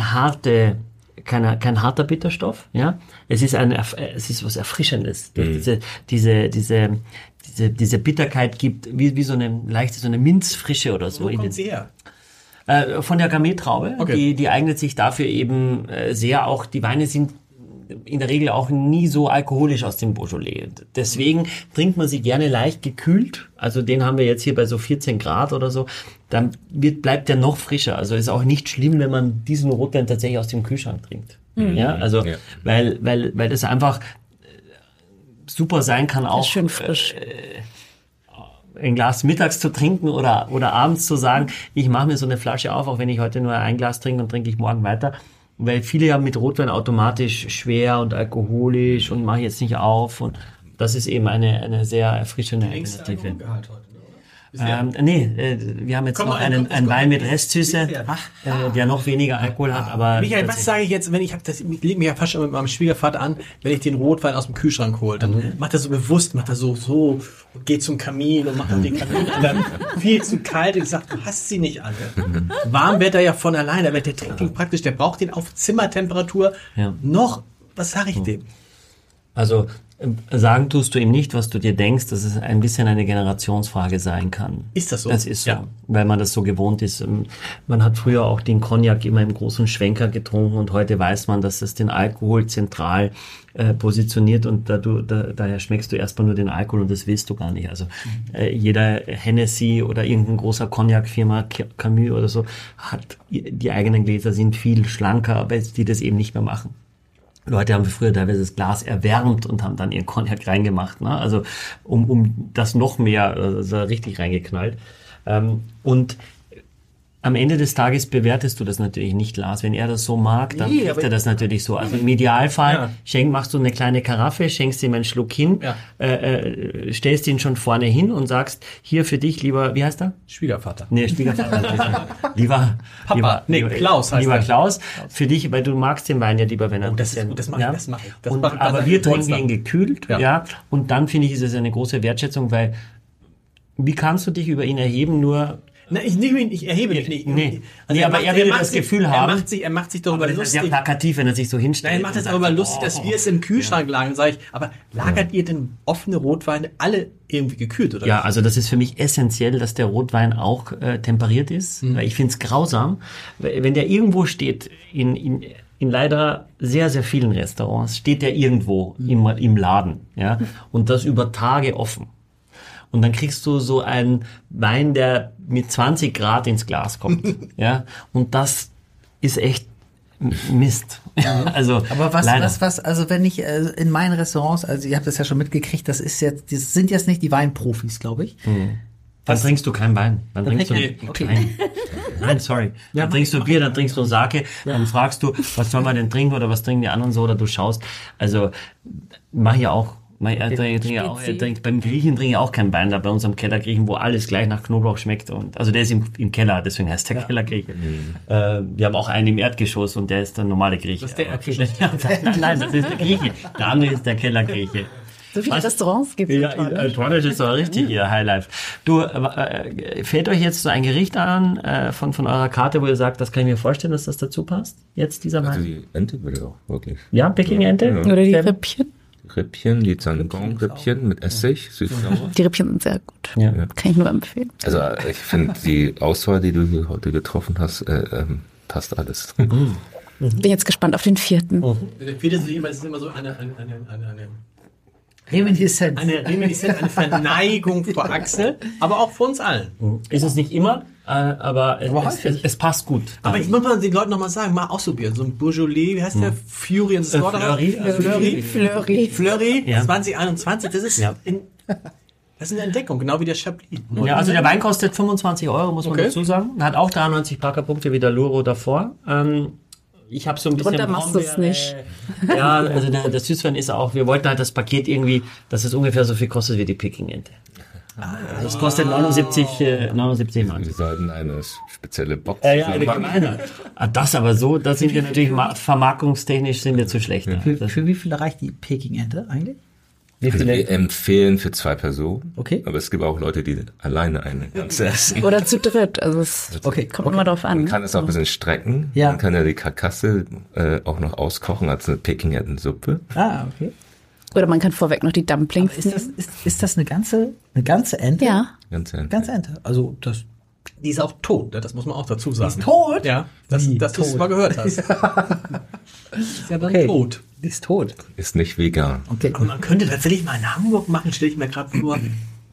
harte kein harter Bitterstoff, ja. Es ist was Erfrischendes. Mhm. Diese Bitterkeit gibt wie so eine leichte, so eine Minzfrische oder so. Wo kommt sie her? Von der Gamay-Traube. Okay. Die eignet sich dafür eben sehr auch. Die Weine sind in der Regel auch nie so alkoholisch aus dem Beaujolais. Deswegen trinkt man sie gerne leicht gekühlt. Also den haben wir jetzt hier bei so 14 Grad oder so. Dann bleibt der noch frischer. Also ist auch nicht schlimm, wenn man diesen Rotwein tatsächlich aus dem Kühlschrank trinkt. Mhm. Ja, also ja. Weil das einfach super sein kann, auch schön frisch. Ein Glas mittags zu trinken oder abends zu sagen, ich mache mir so eine Flasche auf, auch wenn ich heute nur ein Glas trinke und trinke ich morgen weiter. Weil viele ja mit Rotwein automatisch schwer und alkoholisch und mache ich jetzt nicht auf. Und das ist eben eine sehr erfrischende Alternative. Wir haben jetzt noch einen Wein mit Restsüße, der noch weniger Alkohol hat. Aber Michael, was sage ich jetzt, wenn ich lege mir ja fast schon mit meinem Schwiegervater an, wenn ich den Rotwein aus dem Kühlschrank hole, dann macht er so bewusst, macht er so und geht zum Kamin und macht dann den Kamin und dann viel zu kalt und ich sage, du hast sie nicht alle. Warm wird er ja von alleine, aber der trinkt ihn praktisch, der braucht den auf Zimmertemperatur noch, was sage ich dem? Also sagen tust du ihm nicht, was du dir denkst, dass es ein bisschen eine Generationsfrage sein kann. Ist das so? Das ist so, ja. Weil man das so gewohnt ist. Man hat früher auch den Cognac immer im großen Schwenker getrunken und heute weiß man, dass es den Alkohol zentral positioniert und daher schmeckst du erstmal nur den Alkohol und das willst du gar nicht. Also jeder Hennessy oder irgendein großer Cognac-Firma, Camus oder so, hat die eigenen Gläser sind viel schlanker, aber die das eben nicht mehr machen. Leute haben früher teilweise das Glas erwärmt und haben dann ihren Cognac reingemacht, ne? Also um das noch mehr richtig reingeknallt. Und am Ende des Tages bewertest du das natürlich nicht, Lars. Wenn er das so mag, dann kriegt er das natürlich so. Also im Idealfall machst du eine kleine Karaffe, schenkst ihm einen Schluck hin, stellst ihn schon vorne hin und sagst, hier für dich, lieber, wie heißt er? Schwiegervater. Nee, Schwiegervater. lieber Papa. Lieber Klaus heißt er. Lieber Klaus, für dich, weil du magst den Wein ja lieber, wenn er... Oh, das ist gut, das mache ich, das mache ich. Aber wir trinken ihn gekühlt, ja. Und dann, finde ich, ist es eine große Wertschätzung, weil wie kannst du dich über ihn erheben, nur... Nein, ich erhebe dich nicht. Er will das Gefühl haben. Er macht sich darüber lustig. Das ist ja plakativ, wenn er sich so hinstellt. Nein, er macht es darüber lustig, dass wir es im Kühlschrank lagern. Sag ich, aber lagert ihr denn offene Rotweine alle irgendwie gekühlt, oder? Ja, also das ist für mich essentiell, dass der Rotwein auch temperiert ist. Weil ich finde es grausam, wenn der irgendwo steht, in leider sehr, sehr vielen Restaurants, steht der irgendwo im Laden. Ja? Und das über Tage offen. Und dann kriegst du so einen Wein, der mit 20 Grad ins Glas kommt. Ja? Und das ist echt Mist. Also, aber also wenn ich in meinen Restaurants, also ihr habt das ja schon mitgekriegt, das sind jetzt nicht die Weinprofis, glaube ich. Mhm. Dann trinkst du keinen Wein. Dann trinkst du keinen. Nein, sorry. Dann trinkst du Bier, dann trinkst du Sake, dann fragst du, was soll man denn trinken oder was trinken die anderen so, oder du schaust. Also, mach ich auch. Beim Griechen trinke ich auch keinen Wein, da bei uns am Kellergriechen, wo alles gleich nach Knoblauch schmeckt. Und, also der ist im Keller, deswegen heißt der Kellergrieche. Mhm. Wir haben auch einen im Erdgeschoss und der ist der normale Grieche. Das ist der Erdgeschoss. Nein, das ist der Grieche. Der andere ist der Kellergrieche. So viele Restaurants gibt es in Tornisch ist doch richtig ihr Highlife. Du, fällt euch jetzt so ein Gericht an von eurer Karte, wo ihr sagt, das kann ich mir vorstellen, dass das dazu passt, jetzt dieser Mal? Also die Ente würde auch wirklich. Ja, Peking-Ente? Ja. Oder die Rippchen? Rippchen, die Zangong-Rippchen mit Essig, süß-sauer. Die Rippchen sind sehr gut. Ja. Kann ich nur empfehlen. Also ich finde, die Auswahl, die du heute getroffen hast, passt alles. Mhm. Bin jetzt gespannt auf den 4. Mhm. Der 4. ist immer so eine Reminiszenz. Eine Verneigung vor Axel, aber auch vor uns allen. Ist es nicht immer, aber es passt gut. Aber ich muss mal den Leuten nochmal sagen, mal ausprobieren. So ein Beaujolais, wie heißt der? Fleurie, 2021, das ist das ist eine Entdeckung, genau wie der Chablis. Ja, also der Wein kostet 25 €, muss man dazu sagen. Hat auch 93 Parkerpunkte wie der Luro davor. Ich habe so ein bisschen... Drunter machst du es nicht. Ja, also der Süßwein ist auch... Wir wollten halt das Paket irgendwie, dass es ungefähr so viel kostet wie die Peking-Ente. Das kostet 79 Mark. Wir sollten eine spezielle Box machen. Das aber so, da sind wir natürlich vermarktungstechnisch sind wir zu schlecht. Für wie viel reicht die Peking-Ente eigentlich? Also wir empfehlen für zwei Personen, okay. Aber es gibt auch Leute, die alleine eine ganze essen. Oder zu dritt, also es kommt immer drauf an. Man kann es auch ein bisschen strecken, man kann ja die Karkasse auch noch auskochen als eine Peking-Entensuppe. Ah, okay. Oder man kann vorweg noch die Dumplings. Ist das eine ganze Ente? Ja. Ganze Ente. Also das... Die ist auch tot, das muss man auch dazu sagen. Die ist tot? Ja, dass du es mal gehört hast. Ist ja dann tot. Die ist tot. Ist nicht vegan. Okay. Aber man könnte tatsächlich mal in Hamburg machen, stelle ich mir gerade vor,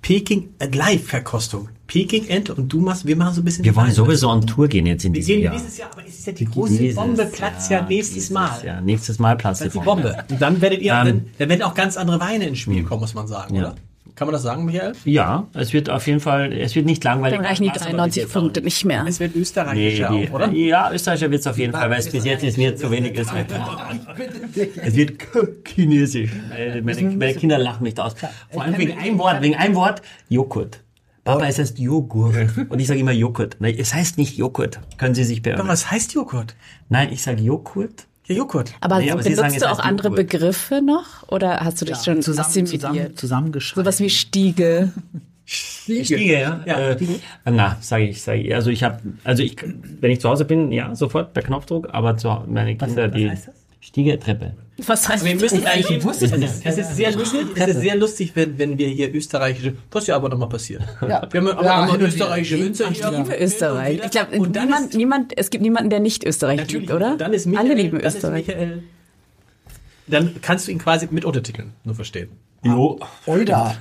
Peking Live-Verkostung. Peking-Ente und du machst, wir machen so ein bisschen... Wir wollen sowieso on Tour gehen jetzt in diesem Jahr. Wir gehen dieses Jahr, aber es ist ja die große Bombe, platzt ja nächstes Mal. Ja, nächstes Mal platzt die Bombe. Und dann werdet ihr, dann werden auch ganz andere Weine ins Spiel kommen, muss man sagen, oder? Kann man das sagen, Michael? Ja, es wird auf jeden Fall, es wird nicht langweilig. Dann reichen die 93 Punkte nicht mehr. Es wird österreichischer, oder? Ja, österreichischer wird es auf jeden Fall, weil es bis jetzt ist mir zu wenig ist. Es wird chinesisch. Meine Kinder lachen mich da aus. Vor allem wegen einem Wort, Joghurt. Papa, es heißt Joghurt. Und ich sage immer Joghurt. Nein, es heißt nicht Joghurt. Können Sie sich beirren. Aber es heißt Joghurt. Nein, ich sage Joghurt. Joghurt. Aber benutzt du auch andere Joghurt. Begriffe noch? Oder hast du dich schon assimiliert? Zusammengeschrieben. Sowas wie Stiege. Stiege, ja. Na, sage ich. Also ich, wenn ich zu Hause bin, ja, sofort per Knopfdruck. Aber meine Kinder, was heißt das? Stiege-Treppe. Was heißt das? Es ist sehr lustig, wenn wir hier österreichische... Das ist ja aber nochmal passiert. Ja. Wir haben aber österreichische Winzer. Ich liebe Österreich. Ich glaube, es gibt niemanden, der nicht Österreich liebt, oder? Dann ist Michael, alle lieben Österreich. Dann kannst du ihn quasi mit Untertiteln nur verstehen. Jo. Oida.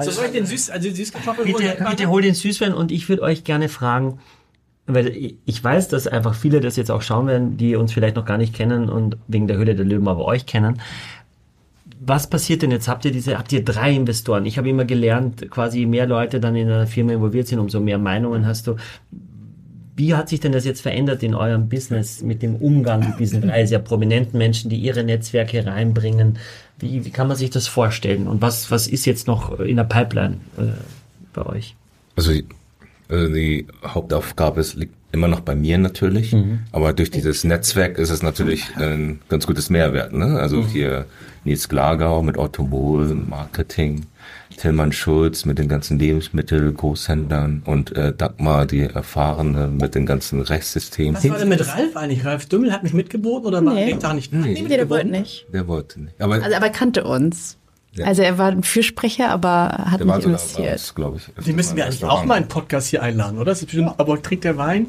So soll ich den Süßkartoffel holen? Bitte hol den Süßwein und ich würde euch gerne fragen... Weil ich weiß, dass einfach viele das jetzt auch schauen werden, die uns vielleicht noch gar nicht kennen und wegen der Höhle der Löwen aber euch kennen. Was passiert denn jetzt? Habt ihr 3 Investoren? Ich habe immer gelernt, quasi je mehr Leute dann in einer Firma involviert sind, umso mehr Meinungen hast du. Wie hat sich denn das jetzt verändert in eurem Business mit dem Umgang mit diesen 3 sehr prominenten Menschen, die ihre Netzwerke reinbringen? Wie kann man sich das vorstellen? Und was ist jetzt noch in der Pipeline bei euch? Also die Hauptaufgabe liegt immer noch bei mir natürlich, aber durch dieses Netzwerk ist es natürlich ein ganz gutes Mehrwert. Ne? Also hier Nils Glagau mit Automol, Marketing, Tillmann Schulz mit den ganzen Lebensmittel-Großhändlern und Dagmar, die Erfahrene mit den ganzen Rechtssystemen. Was war denn mit Ralf eigentlich? Ralf Dümmel hat mich mitgeboten oder war Ralf da nicht? Nee, der wollte nicht. Aber er kannte uns. Ja. Also er war ein Fürsprecher, aber hat nicht investiert. Die müssen wir eigentlich auch mal einen Podcast hier einladen, oder? Das ist bestimmt, aber trinkt der Wein?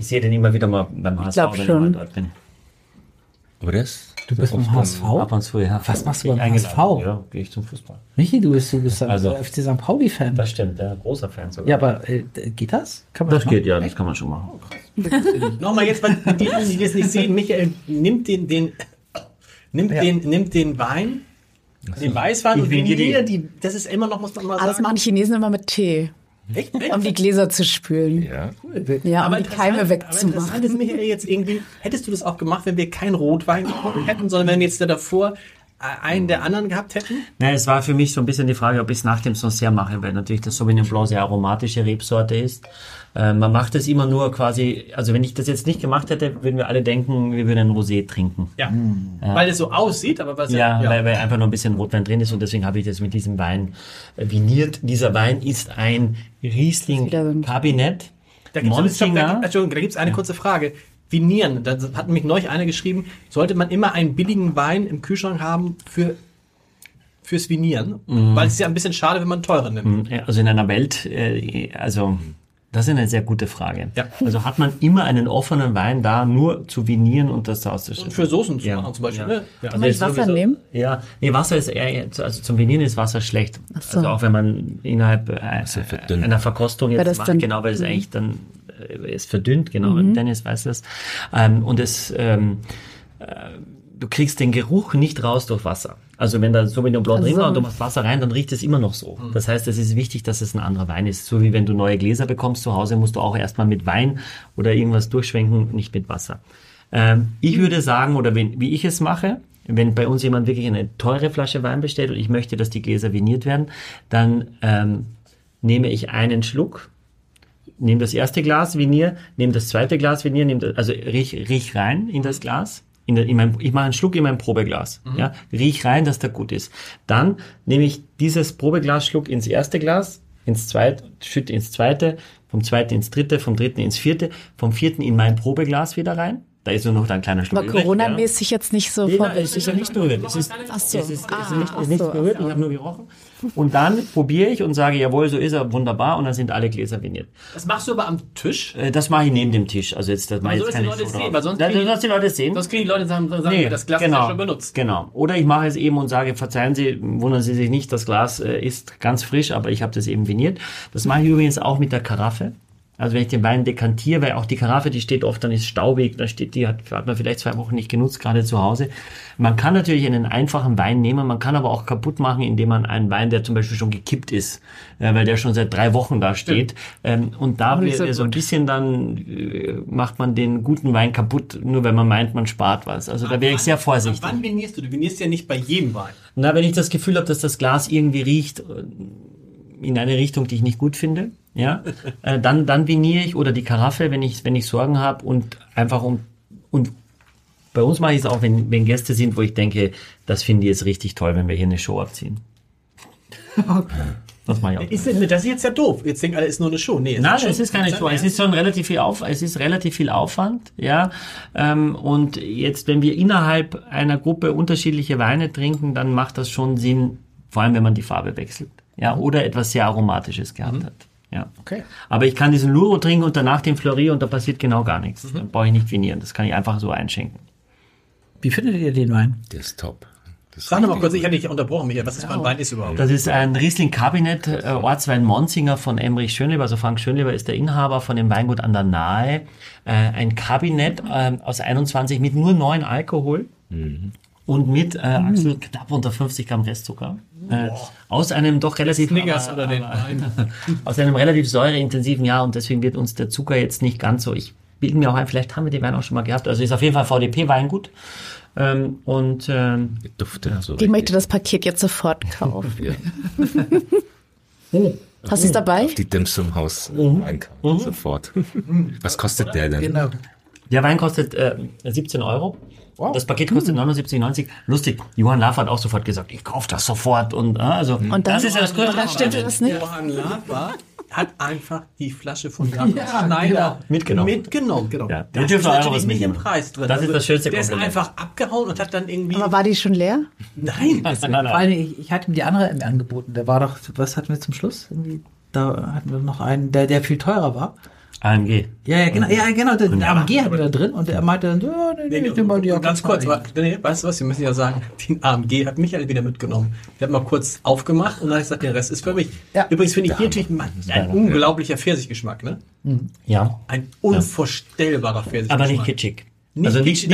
Ich sehe den immer wieder mal beim HSV, wenn schon. Ich mal dort bin. Aber das? Du bist beim HSV? Ab und zu, ja. Was machst du beim HSV? Ja, gehe ich zum Fußball. Michi, du bist also FC St. Pauli-Fan. Das stimmt, ja, großer Fan sogar. Ja, aber geht das? Kann man das geht, ja, das kann man schon machen. Oh, krass. Nochmal jetzt, weil die das nicht sehen, Michael nimmt den Wein... Den Weißwein und den Nieder, das ist immer noch, muss man mal sagen. Das machen Chinesen immer mit Tee. Echt? Um die Gläser zu spülen. Ja, cool. Ja, um die Keime wegzumachen. Ist mir jetzt irgendwie, hättest du das auch gemacht, wenn wir keinen Rotwein hätten, sondern wenn wir jetzt davor einen der anderen gehabt hätten? Nein, es war für mich so ein bisschen die Frage, ob ich es nach dem Sancerre mache, weil natürlich das Sauvignon Blanc sehr aromatische Rebsorte ist. Man macht es immer nur quasi, also wenn ich das jetzt nicht gemacht hätte, würden wir alle denken, wir würden einen Rosé trinken. Ja, weil es so aussieht, aber was... Ja, weil einfach noch ein bisschen Rotwein drin ist und deswegen habe ich das mit diesem Wein viniert. Dieser Wein ist ein Riesling-Kabinett. Da gibt es eine kurze Frage. Vinieren, da hat nämlich neulich einer geschrieben, sollte man immer einen billigen Wein im Kühlschrank haben fürs Vinieren, weil es ist ja ein bisschen schade, wenn man teuren nimmt. Also in einer Welt, das ist eine sehr gute Frage. Ja. Also hat man immer einen offenen Wein da, nur zu vinieren und das auszustellen. Und für Soßen zu machen zum Beispiel. Ja. Ne? Ja. Kann man Wasser nehmen? Ja, nee, Wasser ist eher, also zum Vinieren ist Wasser schlecht. Ach so. Also auch wenn man innerhalb einer Verkostung jetzt macht, genau, weil es eigentlich dann es verdünnt, genau. Dennis weiß das. Du kriegst den Geruch nicht raus durch Wasser. Also wenn da Sauvignon Blanc drin war und du machst Wasser rein, dann riecht es immer noch so. Das heißt, es ist wichtig, dass es ein anderer Wein ist. So wie wenn du neue Gläser bekommst zu Hause, musst du auch erstmal mit Wein oder irgendwas durchschwenken, nicht mit Wasser. Ich würde sagen, oder wie ich es mache, wenn bei uns jemand wirklich eine teure Flasche Wein bestellt und ich möchte, dass die Gläser viniert werden, dann nehme ich einen Schluck, nehme das erste Glas Vinier, nehme das zweite Glas Vinier, also riech rein in das Glas. Ich mache einen Schluck in mein Probeglas, ja, riech rein, dass der gut ist. Dann nehme ich dieses Probeglas-Schluck ins erste Glas, ins zweite, schütte ins zweite, vom zweiten ins dritte, vom dritten ins vierte, vom vierten in mein Probeglas wieder rein. Da ist nur noch ein kleiner Schluck. Aber Corona-mäßig jetzt nicht so vorbereitet. Es ist ja nichts berührt. Es ist nichts berührt, ich habe nur gerochen. Und dann probiere ich und sage, jawohl, so ist er, wunderbar. Und dann sind alle Gläser viniert. Das machst du aber am Tisch? Das mache ich neben dem Tisch. Also jetzt, das mache ich jetzt keine Show drauf. Weil sonst die Leute sehen. Sonst kriegen die Leute sagen nee, das Glas ist ja schon benutzt. Genau. Oder ich mache es eben und sage, verzeihen Sie, wundern Sie sich nicht, das Glas ist ganz frisch, aber ich habe das eben viniert. Das mache ich übrigens auch mit der Karaffe. Also wenn ich den Wein dekantiere, weil auch die Karaffe, die steht oft, dann ist staubig, dann steht die, hat man vielleicht 2 Wochen nicht genutzt, gerade zu Hause. Man kann natürlich einen einfachen Wein nehmen, man kann aber auch kaputt machen, indem man einen Wein, der zum Beispiel schon gekippt ist, weil der schon seit 3 Wochen da steht. Und da so ein bisschen dann macht man den guten Wein kaputt, nur wenn man meint, man spart was. Also da wäre ich sehr vorsichtig. Wann vinierst du? Du vinierst ja nicht bei jedem Wein. Na, wenn ich das Gefühl habe, dass das Glas irgendwie riecht in eine Richtung, die ich nicht gut finde. Ja, dann viniere ich oder die Karaffe, wenn ich Sorgen habe und einfach und bei uns mache ich es auch, wenn Gäste sind, wo ich denke, das finde ich jetzt richtig toll, wenn wir hier eine Show abziehen. Okay. Das mache ich auch. Das ist jetzt ja doof. Jetzt denken alle, ist nur eine Show. Nee, nein, es ist keine Show. Es ist schon relativ viel Aufwand, ja. Und jetzt, wenn wir innerhalb einer Gruppe unterschiedliche Weine trinken, dann macht das schon Sinn, vor allem wenn man die Farbe wechselt, ja, oder etwas sehr Aromatisches gehabt hat. Ja, okay. Aber ich kann diesen Luro trinken und danach den Fleurie und da passiert genau gar nichts. Dann brauche ich nicht vinieren. Das kann ich einfach so einschenken. Wie findet ihr den Wein? Der ist top. Sag nochmal kurz, ich habe dich unterbrochen, Michael. Was das für ein Wein ist überhaupt? Das ist ein Riesling-Kabinett, Ortswein Monzinger von Emrich Schönleber. Also Frank Schönleber ist der Inhaber von dem Weingut an der Nahe. Ein Kabinett aus 21 mit nur 9 Alkohol. Und mit absolut knapp unter 50 Gramm Restzucker. Aus einem doch relativ aus einem relativ säureintensiven Jahr und deswegen wird uns der Zucker jetzt nicht ganz so. Ich bilde mir auch ein, vielleicht haben wir den Wein auch schon mal gehabt. Also ist auf jeden Fall VDP-Weingut. Duftet so. Ich möchte das Paket jetzt sofort kaufen. Hast du es dabei? Auf die Dim Sum Haus einkaufen. Sofort. Was kostet der denn? Genau. Der Wein kostet 17 €. Wow. Das Paket kostet 79,90. Lustig, Johann Lafer hat auch sofort gesagt, ich kaufe das sofort. Und das ist ja das Größte. Johann Lafer hat einfach die Flasche von Schneider mitgenommen. Genau. Ja. Da ist natürlich nicht im Preis drin. Das ist das schönste Kompliment. Der ist einfach abgehauen und hat dann irgendwie... Aber war die schon leer? Nein. Vor allem, ich hatte ihm die andere angeboten. Der war doch, was hatten wir zum Schluss? Da hatten wir noch einen, der viel teurer war. AMG. Ja, genau. Der AMG hatten wir da drin und er meinte dann, nee, ganz kurz, weißt du was, wir müssen ja sagen, den AMG hat Michael wieder mitgenommen. Der hat mal kurz aufgemacht und dann hat gesagt, der Rest ist für mich. Ja. Übrigens finde ich hier natürlich ein unglaublicher Pfirsichgeschmack, ne? Ja. Ein unvorstellbarer Pfirsichgeschmack. Aber nicht kitschig. Nicht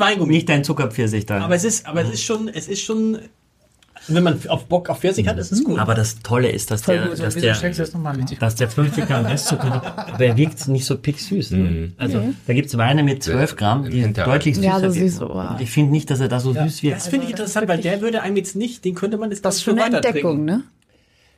Weingummi. Nicht dein Zuckerpfirsich da. Aber es ist schon, wenn man Bock auf Pfirsich hat, ist es gut. Aber das Tolle ist, dass der 50 Gramm Restzucker, aber er wirkt nicht so picksüß. Also da gibt es Weine mit 12 Gramm, die deutlich süßer sind. Und ich finde nicht, dass er da so süß wirkt. Das finde ich interessant, weil der würde einem jetzt nicht, den könnte man jetzt das schon weiter trinken. Das ist eine Entdeckung, ne?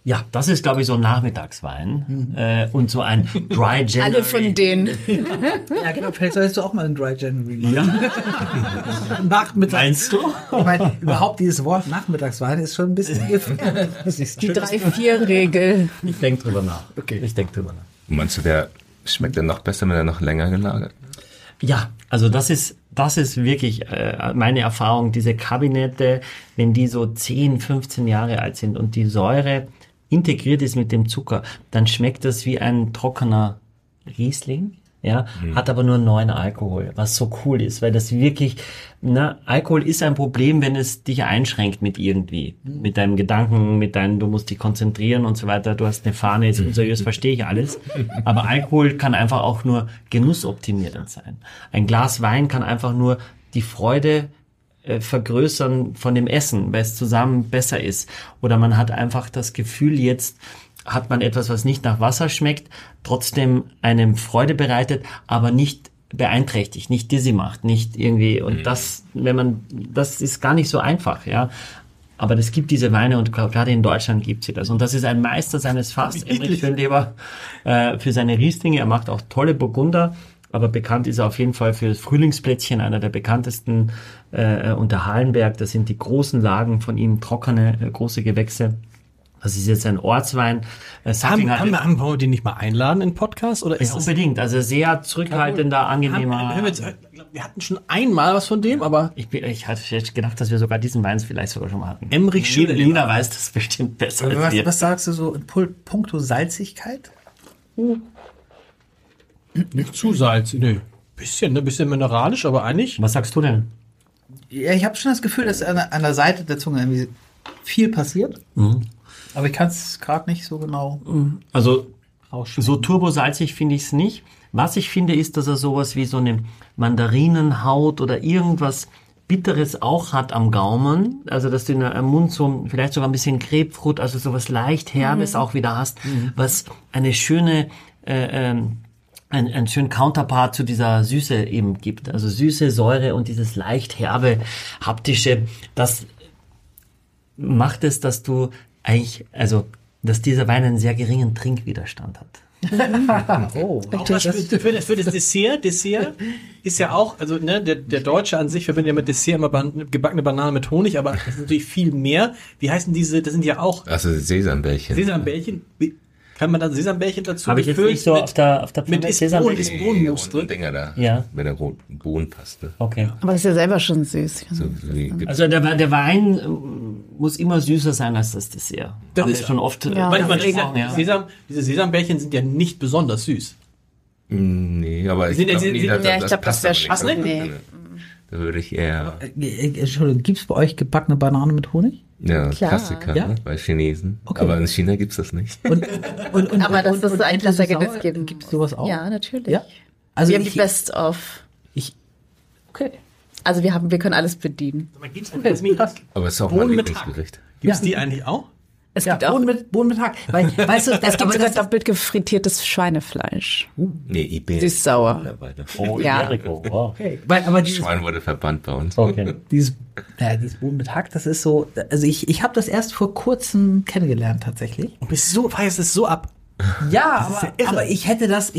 Ja, das ist, glaube ich, so ein Nachmittagswein und so ein Dry January. Alle von denen. Ja, genau, vielleicht solltest du auch mal einen Dry January machen. Ja. Nachmittags. Meinst du? Ich meine, überhaupt dieses Wort Nachmittagswein ist schon ein bisschen gefährlich. Die 3-4-Regel. Ich denke drüber nach. Okay. Meinst du, der schmeckt dann noch besser, wenn er noch länger gelagert wird? Ja, also das ist wirklich meine Erfahrung. Diese Kabinette, wenn die so 10, 15 Jahre alt sind und die Säure integriert ist mit dem Zucker, dann schmeckt das wie ein trockener Riesling, ja, hat aber nur 9 Alkohol, was so cool ist, weil das wirklich, Alkohol ist ein Problem, wenn es dich einschränkt mit irgendwie, mit deinem Gedanken, du musst dich konzentrieren und so weiter, du hast eine Fahne, ist unseriös, verstehe ich alles, aber Alkohol kann einfach auch nur genussoptimierend sein. Ein Glas Wein kann einfach nur die Freude vergrößern von dem Essen, weil es zusammen besser ist. Oder man hat einfach das Gefühl, jetzt hat man etwas, was nicht nach Wasser schmeckt, trotzdem einem Freude bereitet, aber nicht beeinträchtigt, nicht dizzy macht, nicht irgendwie. Und das ist gar nicht so einfach, ja. Aber es gibt diese Weine und gerade in Deutschland gibt sie das. Und das ist ein Meister seines Fass, Emrich Schönleber, für seine Rieslinge. Er macht auch tolle Burgunder. aber bekannt ist er auf jeden Fall für das Frühlingsplätzchen, einer der bekanntesten unter Hallenberg. Das sind die großen Lagen von ihm, trockene, große Gewächse. Das ist jetzt ein Ortswein. Wollen wir den nicht mal einladen in Podcast? Oder ist unbedingt. Also sehr zurückhaltender, angenehmer. Wir hatten schon einmal was von dem, aber... Ich hatte jetzt gedacht, dass wir sogar diesen Wein vielleicht sogar schon mal hatten. Emrich Schönleber. Lina weiß das bestimmt besser als wir. Was sagst du so in puncto Salzigkeit? Nicht zu salzig, nö. Bisschen mineralisch, aber eigentlich... Was sagst du denn? Ja, ich habe schon das Gefühl, dass an der Seite der Zunge irgendwie viel passiert. Mhm. Aber ich kann es gerade nicht so genau. Also so turbosalzig finde ich es nicht. Was ich finde, ist, dass er sowas wie so eine Mandarinenhaut oder irgendwas Bitteres auch hat am Gaumen. Also dass du im Mund so vielleicht sogar ein bisschen Grapefruit, also sowas leicht Herbes auch wieder hast, was eine schöne... einen schönen Counterpart zu dieser Süße eben gibt. Also Süße, Säure und dieses leicht herbe, haptische, das macht es, dass du eigentlich, also dass dieser Wein einen sehr geringen Trinkwiderstand hat. Oh, auch was für das Dessert ist ja auch, also ne, der Deutsche an sich verbindet ja mit Dessert immer gebackene Banane mit Honig, aber das ist natürlich viel mehr. Wie heißen diese, das sind ja auch... Also Sesambällchen. Sesambällchen. Kann man dann Sesambällchen dazu gefüllt? Habe ich jetzt nicht so auf der Pfanne mit Isbrohnmus drin. Dinger da, ja. Mit der Bohnenpaste. Okay. Aber das ist ja selber schon süß. Also der Wein muss immer süßer sein als das Dessert. Das haben ist schon oft. Ja, manchmal diese Sesambällchen sind ja nicht besonders süß. Nee, aber ich glaube, das passt aber nicht. Da würde ich eher... Entschuldigung, gibt es bei euch gebackene Banane mit Honig? Ja, klar. Klassiker, ja? Ne? Bei Chinesen. Okay. Aber in China gibt es das nicht. Aber das ist ein Klassiker. Gibt es sowas auch? Ja, natürlich. Ja? Also wir haben die Best-of. Okay. Also wir können alles bedienen. Aber es ist auch mein Lieblingsgericht. Gibt es die eigentlich auch? Es gibt auch Bohnen mit Hack. Weißt du, es gibt sogar doppelt gefrittiertes Schweinefleisch. Nee, Iberico. Süß-sauer. Oh, Iberico. Ja. Wow. Okay. Aber dieses Schwein wurde verbannt bei uns. Okay. Dieses Bohnen mit Hack, das ist so, also ich habe das erst vor kurzem kennengelernt tatsächlich. Und bist so, feierst es so ab. Ja, aber ich hätte das,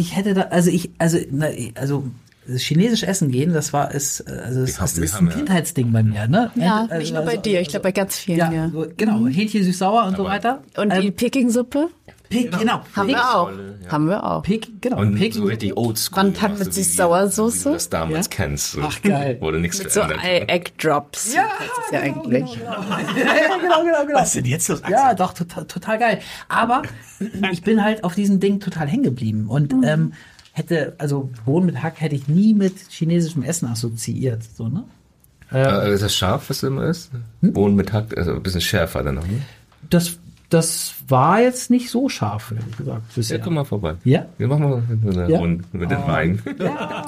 chinesisch essen gehen, das ist ein Kindheitsding bei mir, ne? Ja, nicht nur bei dir, ich glaube bei ganz vielen, ja. So, genau, Hähnchen süß-sauer und so weiter. Und die Peking-Suppe? Genau. Haben wir auch. Genau. Und so richtig oldschool. Und dann mit Süß-Sauer-Soße. Wie du das damals kennst. So. Ach, geil. Wurde nichts verändert. So Egg-Drops. Ja, das ja genau, eigentlich. Genau. Was ist denn jetzt los? Ja, doch, total geil. Aber ich bin halt auf diesem Ding total hängen geblieben und Bohnen mit Hack hätte ich nie mit chinesischem Essen assoziiert. So, ne? Ist das scharf, was immer ist? Hm? Bohnen mit Hack, also ein bisschen schärfer dann noch, ne? Das war jetzt nicht so scharf, ehrlich gesagt. Ja, komm mal vorbei. Ja? Wir machen mal eine Runde mit dem Wein. Ja.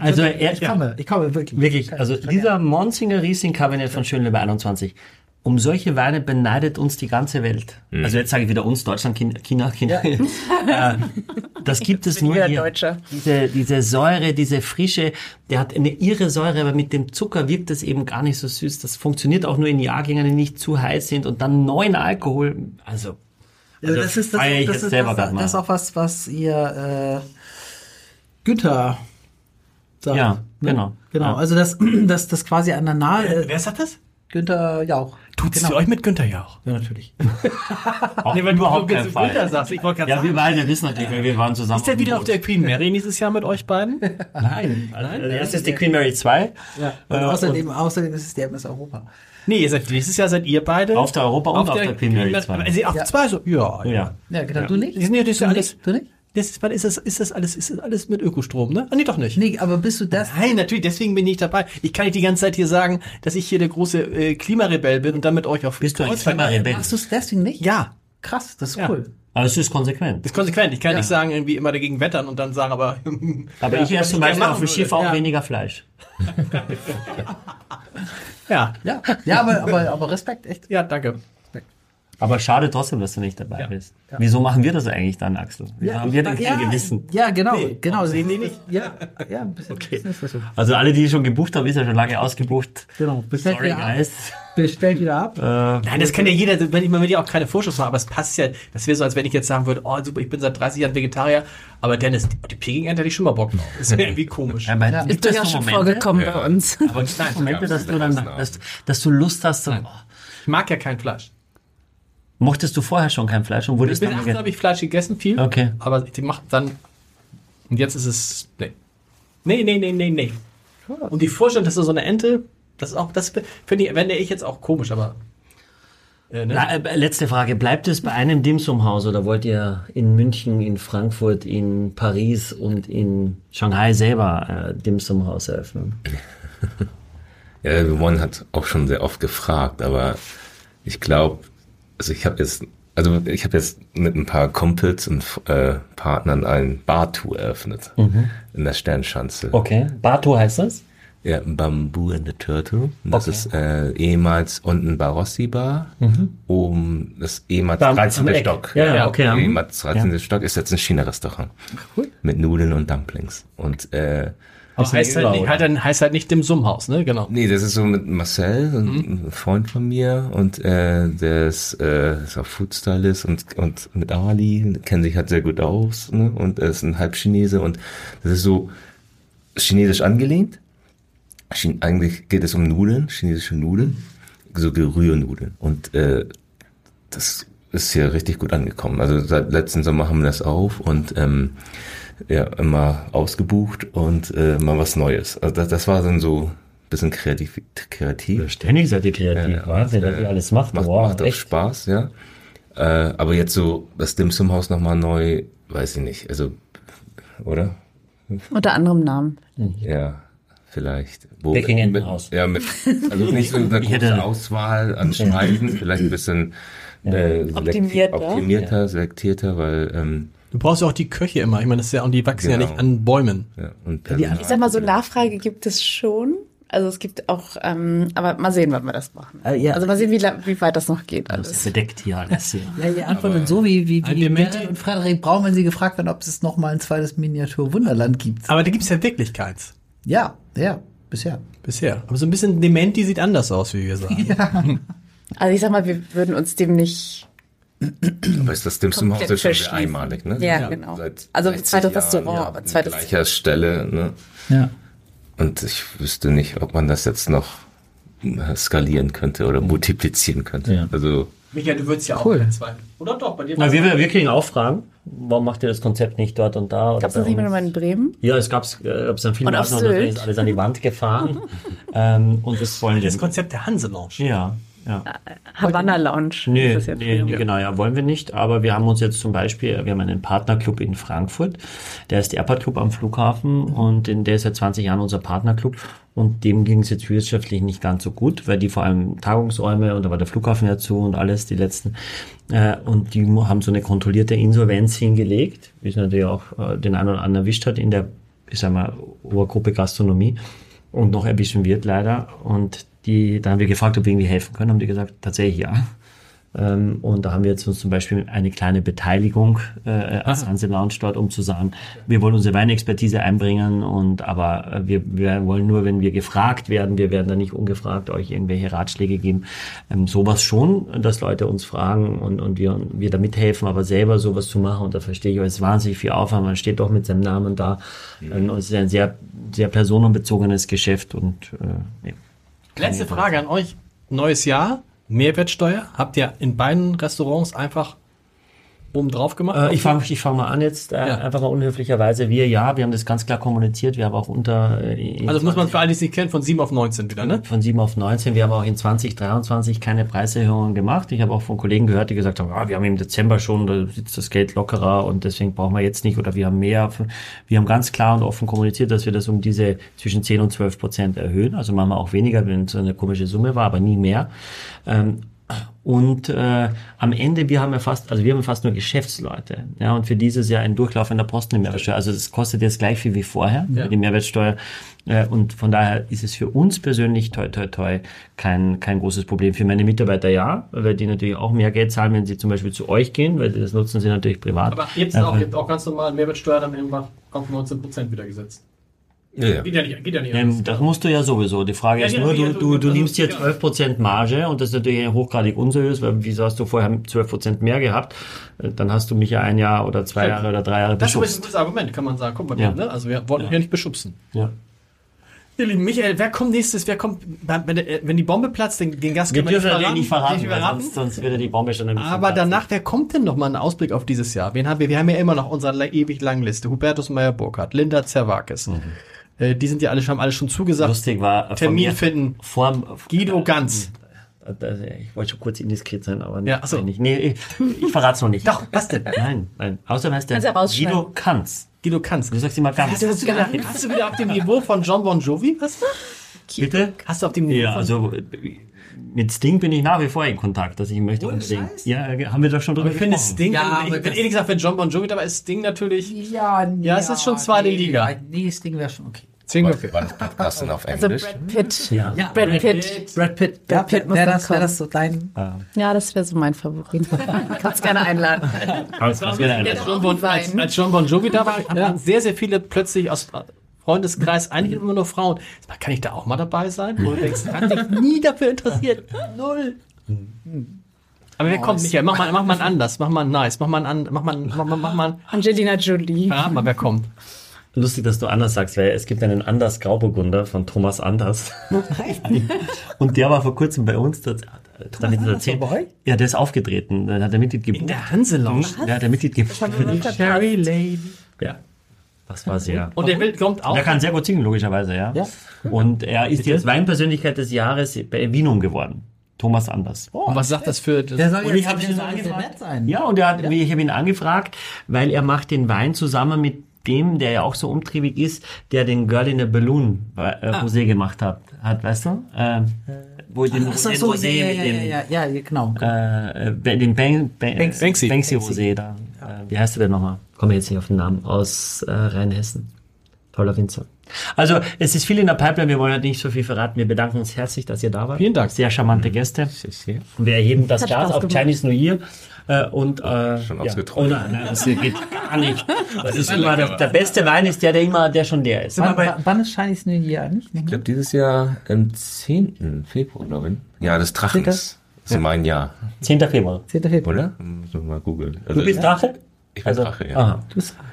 Also, ich komme wirklich. Also, dieser Monsinger Riesling-Kabinett von Schönleber 21. Um solche Weine beneidet uns die ganze Welt. Mhm. Also jetzt sage ich wieder uns, Deutschland, China. Ja. Das gibt es nur hier. Diese Säure, diese Frische, der hat eine irre Säure, aber mit dem Zucker wirkt es eben gar nicht so süß. Das funktioniert auch nur in Jahrgängen, die nicht zu heiß sind und dann neuen Alkohol. Also das ist auch was ihr Güter sagt. Ja, ne? Genau. Also das quasi an der Nahe... Wer sagt das? Günther Jauch. Tut's für euch mit Günther Jauch? Ja, natürlich. Auch nee, wenn du überhaupt keinen Fall. Günther sagst, ich wollte gerade sagen. Ja, wir beide wissen natürlich, weil wir waren zusammen. Ist der wieder auf der Queen Mary nächstes Jahr mit euch beiden? Nein. Das ist die Queen Mary 2. Ja. Und außerdem ist es der MS Europa. Nee, nächstes Jahr seid ihr beide. Auf der Europa und auf der Queen Mary 2. Also auf zwei so. Ja. Ja, genau. Du nicht? Du nicht? Ist das alles mit Ökostrom, ne? Nee, doch nicht. Nee, aber bist du das? Nein, natürlich, deswegen bin ich nicht dabei. Ich kann nicht die ganze Zeit hier sagen, dass ich hier der große Klimarebell bin und dann mit euch auf... Bist du ein Klimarebell? Machst du es deswegen nicht? Ja. Krass, das ist cool. Aber es ist konsequent. Ich kann nicht sagen, irgendwie immer dagegen wettern und dann sagen, aber... aber ich esse zum Beispiel auf dem Schiff auch weniger Fleisch. Ja, aber Respekt, echt. Ja, danke. Aber schade trotzdem, dass du nicht dabei bist. Ja. Wieso machen wir das eigentlich dann, Axel? Haben wir denn kein Gewissen? Ja, genau. Nee, nicht. Ja, ein bisschen. Okay. Also alle, die schon gebucht haben, ist ja schon lange ausgebucht. Genau. Sorry, guys. Bestellt wieder ab. Nein, das kann ja jeder, man will ja auch keine Vorschüsse machen, aber es passt ja, das wäre so, als wenn ich jetzt sagen würde, oh super, ich bin seit 30 Jahren Vegetarier, aber Dennis, die Peking-Ente hätte ich schon mal Bock drauf. Ist ja irgendwie komisch. Ja, ist das ja schon vorgekommen bei uns. Aber es gibt Momente, dass du Lust hast. So, ich mag ja kein Fleisch. Mochtest du vorher schon kein Fleisch? Und ich bin 18, habe ich Fleisch gegessen, viel. Okay. Aber die macht dann... Und jetzt ist es... Nee. Cool. Und die Vorstellung, dass du so eine Ente... Das ist auch, das finde ich jetzt auch komisch, aber... ne? Letzte Frage. Bleibt es bei einem Dim Sum Haus oder wollt ihr in München, in Frankfurt, in Paris und in Shanghai selber Dim Sum Haus eröffnen? Ja, One hat auch schon sehr oft gefragt, aber ich glaube... Ich habe jetzt mit ein paar Kumpels und Partnern einen Bar-Tour eröffnet in der Sternschanze. Okay, Bar-Tour heißt das? Ja, Bamboo and the Turtle. Das ist ehemals unten Barossi-Bar, oben das ehemals 13. Stock. Ja, okay. Ehemals 13. Stock ist jetzt ein China-Restaurant mit Nudeln und Dumplings. Und heißt halt nicht Dim Sum Haus, ne? Genau. Nee, das ist so mit Marcel, ein Freund von mir, und der ist auch Foodstylist und mit Ali, kennen sich halt sehr gut aus, ne? Und er ist ein Halbchinese und das ist so chinesisch angelehnt. Eigentlich geht es um Nudeln, chinesische Nudeln, so Gerührnudeln. Und das ist hier richtig gut angekommen. Also seit letzten Sommer haben wir das auf und immer ausgebucht und mal was Neues. Also das war dann so ein bisschen kreativ. Ständig seid ihr kreativ, Wahnsinn, dass ihr alles macht. Macht auch Spaß, ja. Aber jetzt so das Dim Sum Haus nochmal neu, weiß ich nicht, also, oder? Unter anderem Namen. Ja, vielleicht. Peking-Ente Haus. Ja, also nicht so eine große Auswahl an Speisen, vielleicht ein bisschen selektierter, weil... Du brauchst ja auch die Köche immer. Ich meine, das ist ja, und die wachsen ja nicht an Bäumen. Ja, und ich sag mal, so Nachfrage gibt es schon. Also es gibt auch, aber mal sehen, wann wir das machen. Also mal sehen, wie weit das noch geht. Alles. Das ist bedeckt hier alles. Ja, die antworten so wie Mary und Frederik Braun, wenn sie gefragt werden, ob es noch mal ein zweites Miniatur-Wunderland gibt. Aber da gibt es ja Wirklichkeits. Ja, bisher. Aber so ein bisschen dement, die sieht anders aus, wie wir sagen. Ja. Also ich sag mal, wir würden uns dem nicht... Aber ist das Dim Sum Haus schon sehr einmalig, ne? Ja, genau. Seit also zweites Restaurant, aber zweites... An gleicher Stelle, ne? Ja. Und ich wüsste nicht, ob man das jetzt noch skalieren könnte oder multiplizieren könnte. Ja. Also... Michael, du würdest ja auch zweifeln. Oder doch, bei dir? Na, wir kriegen auch Fragen. Warum macht ihr das Konzept nicht dort und da? Gab es das nicht mehr in Bremen? Ja, es gab es dann viele Maßnahmen, und dann ist alles an die Wand gefahren. Und das wollen wir. Das Konzept der Hanse-Lounge. Ja. Havanna Lounge. Nee, wollen wir nicht. Aber wir haben uns jetzt zum Beispiel, wir haben einen Partnerclub in Frankfurt. Der ist der Airport Club am Flughafen und der ist seit 20 Jahren unser Partnerclub. Und dem ging es jetzt wirtschaftlich nicht ganz so gut, weil die vor allem Tagungsräume und da war der Flughafen ja zu und alles, die letzten. Und die haben so eine kontrollierte Insolvenz hingelegt, wie es natürlich auch den einen oder anderen erwischt hat in der, ich sag mal, Obergruppe Gastronomie und noch erwischen wird leider. Und da haben wir gefragt, ob wir irgendwie helfen können, haben die gesagt, tatsächlich ja. Und da haben wir jetzt uns zum Beispiel eine kleine Beteiligung als Hanse-Lounge dort, um zu sagen, wir wollen unsere Weinexpertise einbringen, aber wir wollen nur, wenn wir gefragt werden, wir werden da nicht ungefragt euch irgendwelche Ratschläge geben. Sowas schon, dass Leute uns fragen und wir da mithelfen, aber selber sowas zu machen, und da verstehe ich, es ist wahnsinnig viel Aufwand, man steht doch mit seinem Namen da. Und es ist ein sehr, sehr personenbezogenes Geschäft und letzte Frage an euch. Neues Jahr, Mehrwertsteuer. Habt ihr in beiden Restaurants einfach oben drauf gemacht? Ich fang mal an jetzt, einfach mal unhöflicherweise. Wir haben das ganz klar kommuniziert. Wir haben auch unter... also muss man für alle, die es nicht kennen, von 7 auf 19 wieder, ne? Von 7 auf 19. Wir haben auch in 2023 keine Preiserhöhungen gemacht. Ich habe auch von Kollegen gehört, die gesagt haben, wir haben im Dezember schon, da sitzt das Geld lockerer und deswegen brauchen wir jetzt nicht, oder wir haben mehr. Wir haben ganz klar und offen kommuniziert, dass wir das um diese zwischen 10 und 12% erhöhen. Also machen wir auch weniger, wenn es eine komische Summe war, aber nie mehr. Und am Ende, wir haben fast nur Geschäftsleute. Ja, und für dieses Jahr ein durchlaufender Posten in der Mehrwertsteuer. Also das kostet jetzt gleich viel wie vorher, ja, die Mehrwertsteuer. Und von daher ist es für uns persönlich, toi, toi, toi, kein großes Problem. Für meine Mitarbeiter ja, weil die natürlich auch mehr Geld zahlen, wenn sie zum Beispiel zu euch gehen, weil das nutzen sie natürlich privat. Aber jetzt auch ganz normal Mehrwertsteuer, dann irgendwann kommt 19% wieder gesetzt. Ja. Geht ja nicht anders. Das musst du ja sowieso. Die Frage ist nur, du nimmst jetzt 12% Marge und das ist natürlich hochgradig unseriös, weil wieso hast du vorher 12% mehr gehabt? Dann hast du mich ja ein Jahr oder zwei Jahre oder drei Jahre beschubst. Das ist ein gutes Argument, kann man sagen. Guck mal, ne? Also wir wollen ja nicht beschubsen. Ja. Ihr Lieben, Michael, wer kommt nächstes? Wer kommt, wenn die Bombe platzt, den Gast können wir nicht verraten. Sonst würde die Bombe schon ein bisschen. Aber danach, wer kommt denn nochmal, einen Ausblick auf dieses Jahr? Wir haben ja immer noch unsere ewig lange Liste. Hubertus Meyer-Burkhardt, Linda Zerwakis. Mhm. Die sind ja alle, haben alle schon zugesagt. Lustig war, Termin finden. Guido Ganz. Ich wollte schon kurz indiskret sein, aber nicht. Ja, so. Ich verrate es noch nicht. Doch, was denn? Nein. Außerdem heißt der Guido Kanz. Guido Kanz. Du sagst immer Ganz. Hast du wieder auf dem Niveau von John Bon Jovi? Was? Bitte? Hast du auf dem Niveau? Ja, also mit Sting bin ich nach wie vor in Kontakt, dass ich möchte unbedingt. Ja, haben wir doch schon drüber gesprochen. Ich finde Sting, ja, ich bin ehrlich gesagt, wenn John Bon Jovi dabei ist, Sting natürlich. Ja, es ist schon zweite Liga. Nee, Sting wäre schon okay. War das Podcast denn auf Englisch? Also Brad Pitt. Ja. Ja. Brad Pitt. Wäre das so dein? Ja, das wäre so mein Favorit. Kannst gerne einladen. Als John Bon Jovi da war, haben sehr, sehr viele plötzlich aus Freundeskreis, eigentlich immer nur Frauen. Kann ich da auch mal dabei sein? Wo du denkst, hat dich nie dafür interessiert. Null. Aber wer kommt, Michael? Mach mal einen anders. Mach mal einen nice. Mach mal Angelina Jolie. Ja, aber wer kommt? Lustig, dass du Anders sagst, weil es gibt einen Anders Grauburgunder von Thomas Anders. Und der war vor kurzem bei uns. Ja, der ist aufgetreten. Dann hat er Mitglied gebucht. In der Hanse-Lounge? Ja, hat er Mitglied gebucht. Sherry Lady. Ja. Das war sehr. Und der kommt auch. Der kann sehr gut singen, logischerweise, ja. Und er ist jetzt Weinpersönlichkeit des Jahres bei Vinum geworden. Thomas Anders. Oh, und was sagt das für... Der soll jetzt nett sein. Ja, und ich habe ihn angefragt, weil er macht den Wein zusammen mit dem, der ja auch so umtriebig ist, der den Girl in a Balloon Rosé gemacht hat, weißt du? Wo den Rosé mit dem... Ja, genau. Den Banksy-Rosé da. Ja. Wie heißt der denn nochmal? Komme jetzt nicht auf den Namen. Aus Rheinhessen. Toller Winzer. Also, es ist viel in der Pipeline. Wir wollen halt nicht so viel verraten. Wir bedanken uns herzlich, dass ihr da wart. Vielen Dank. Sehr charmante Gäste. Und wir erheben das Glas auf Chinese New Year. Schon ausgetrunken. Ja. Nein, das geht gar nicht. Das ist immer der beste Wein ist der immer, der schon leer ist. Wann ist Chinese New Year eigentlich? Ich glaube, dieses Jahr am 10. Februar, glaube ich. Ja, des Drachens. Das ist mein Jahr. 10. Februar. Oder? Muss man mal googeln. Also, du bist Drache? Ich bin Drache, ja. Aha. Du bist Drache.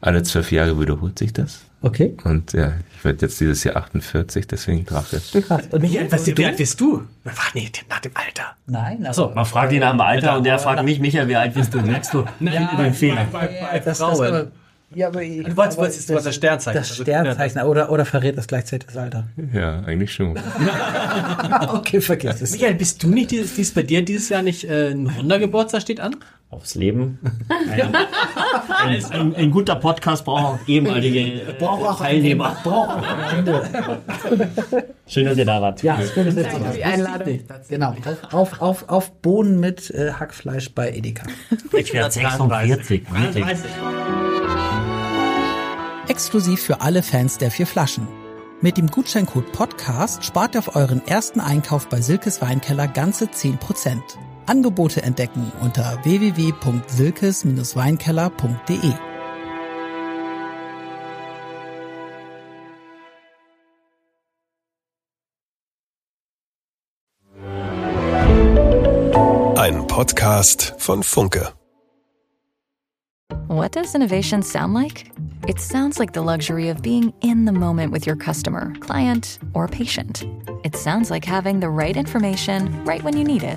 Alle 12 Jahre wiederholt sich das. Okay. Und ja, ich werde jetzt dieses Jahr 48, deswegen Drache. Krass. Und Michael, wie alt bist du? Man fragt nicht nach dem Alter. Nein. Also man fragt ihn nach dem Alter und der fragt mich, Michael, wie alt bist du? Merkst du? Nein, mein Fehler. Bei Frauen. Ja, aber ich, du wolltest das Sternzeichen. Das Sternzeichen, oder verrät das gleichzeitig das Alter? Ja, eigentlich schon. Okay, vergiss es. Michael, bist du nicht dieses Jahr nicht ein runder Geburtstag steht an? Aufs Leben. Ein guter Podcast braucht auch ehemalige Teilnehmer. Schön, dass ihr da wart. Ja, schön, dass ihr da wart. Die Einladung. Genau. Auf Bohnen mit Hackfleisch bei Edeka. Ich werde 46. Exklusiv für alle Fans der Vier Flaschen. Mit dem Gutscheincode Podcast spart ihr auf euren ersten Einkauf bei Silkes Weinkeller ganze 10%. Angebote entdecken unter www.silkes-weinkeller.de. Ein Podcast von Funke. What does innovation sound like? It sounds like the luxury of being in the moment with your customer, client, or patient. It sounds like having the right information right when you need it.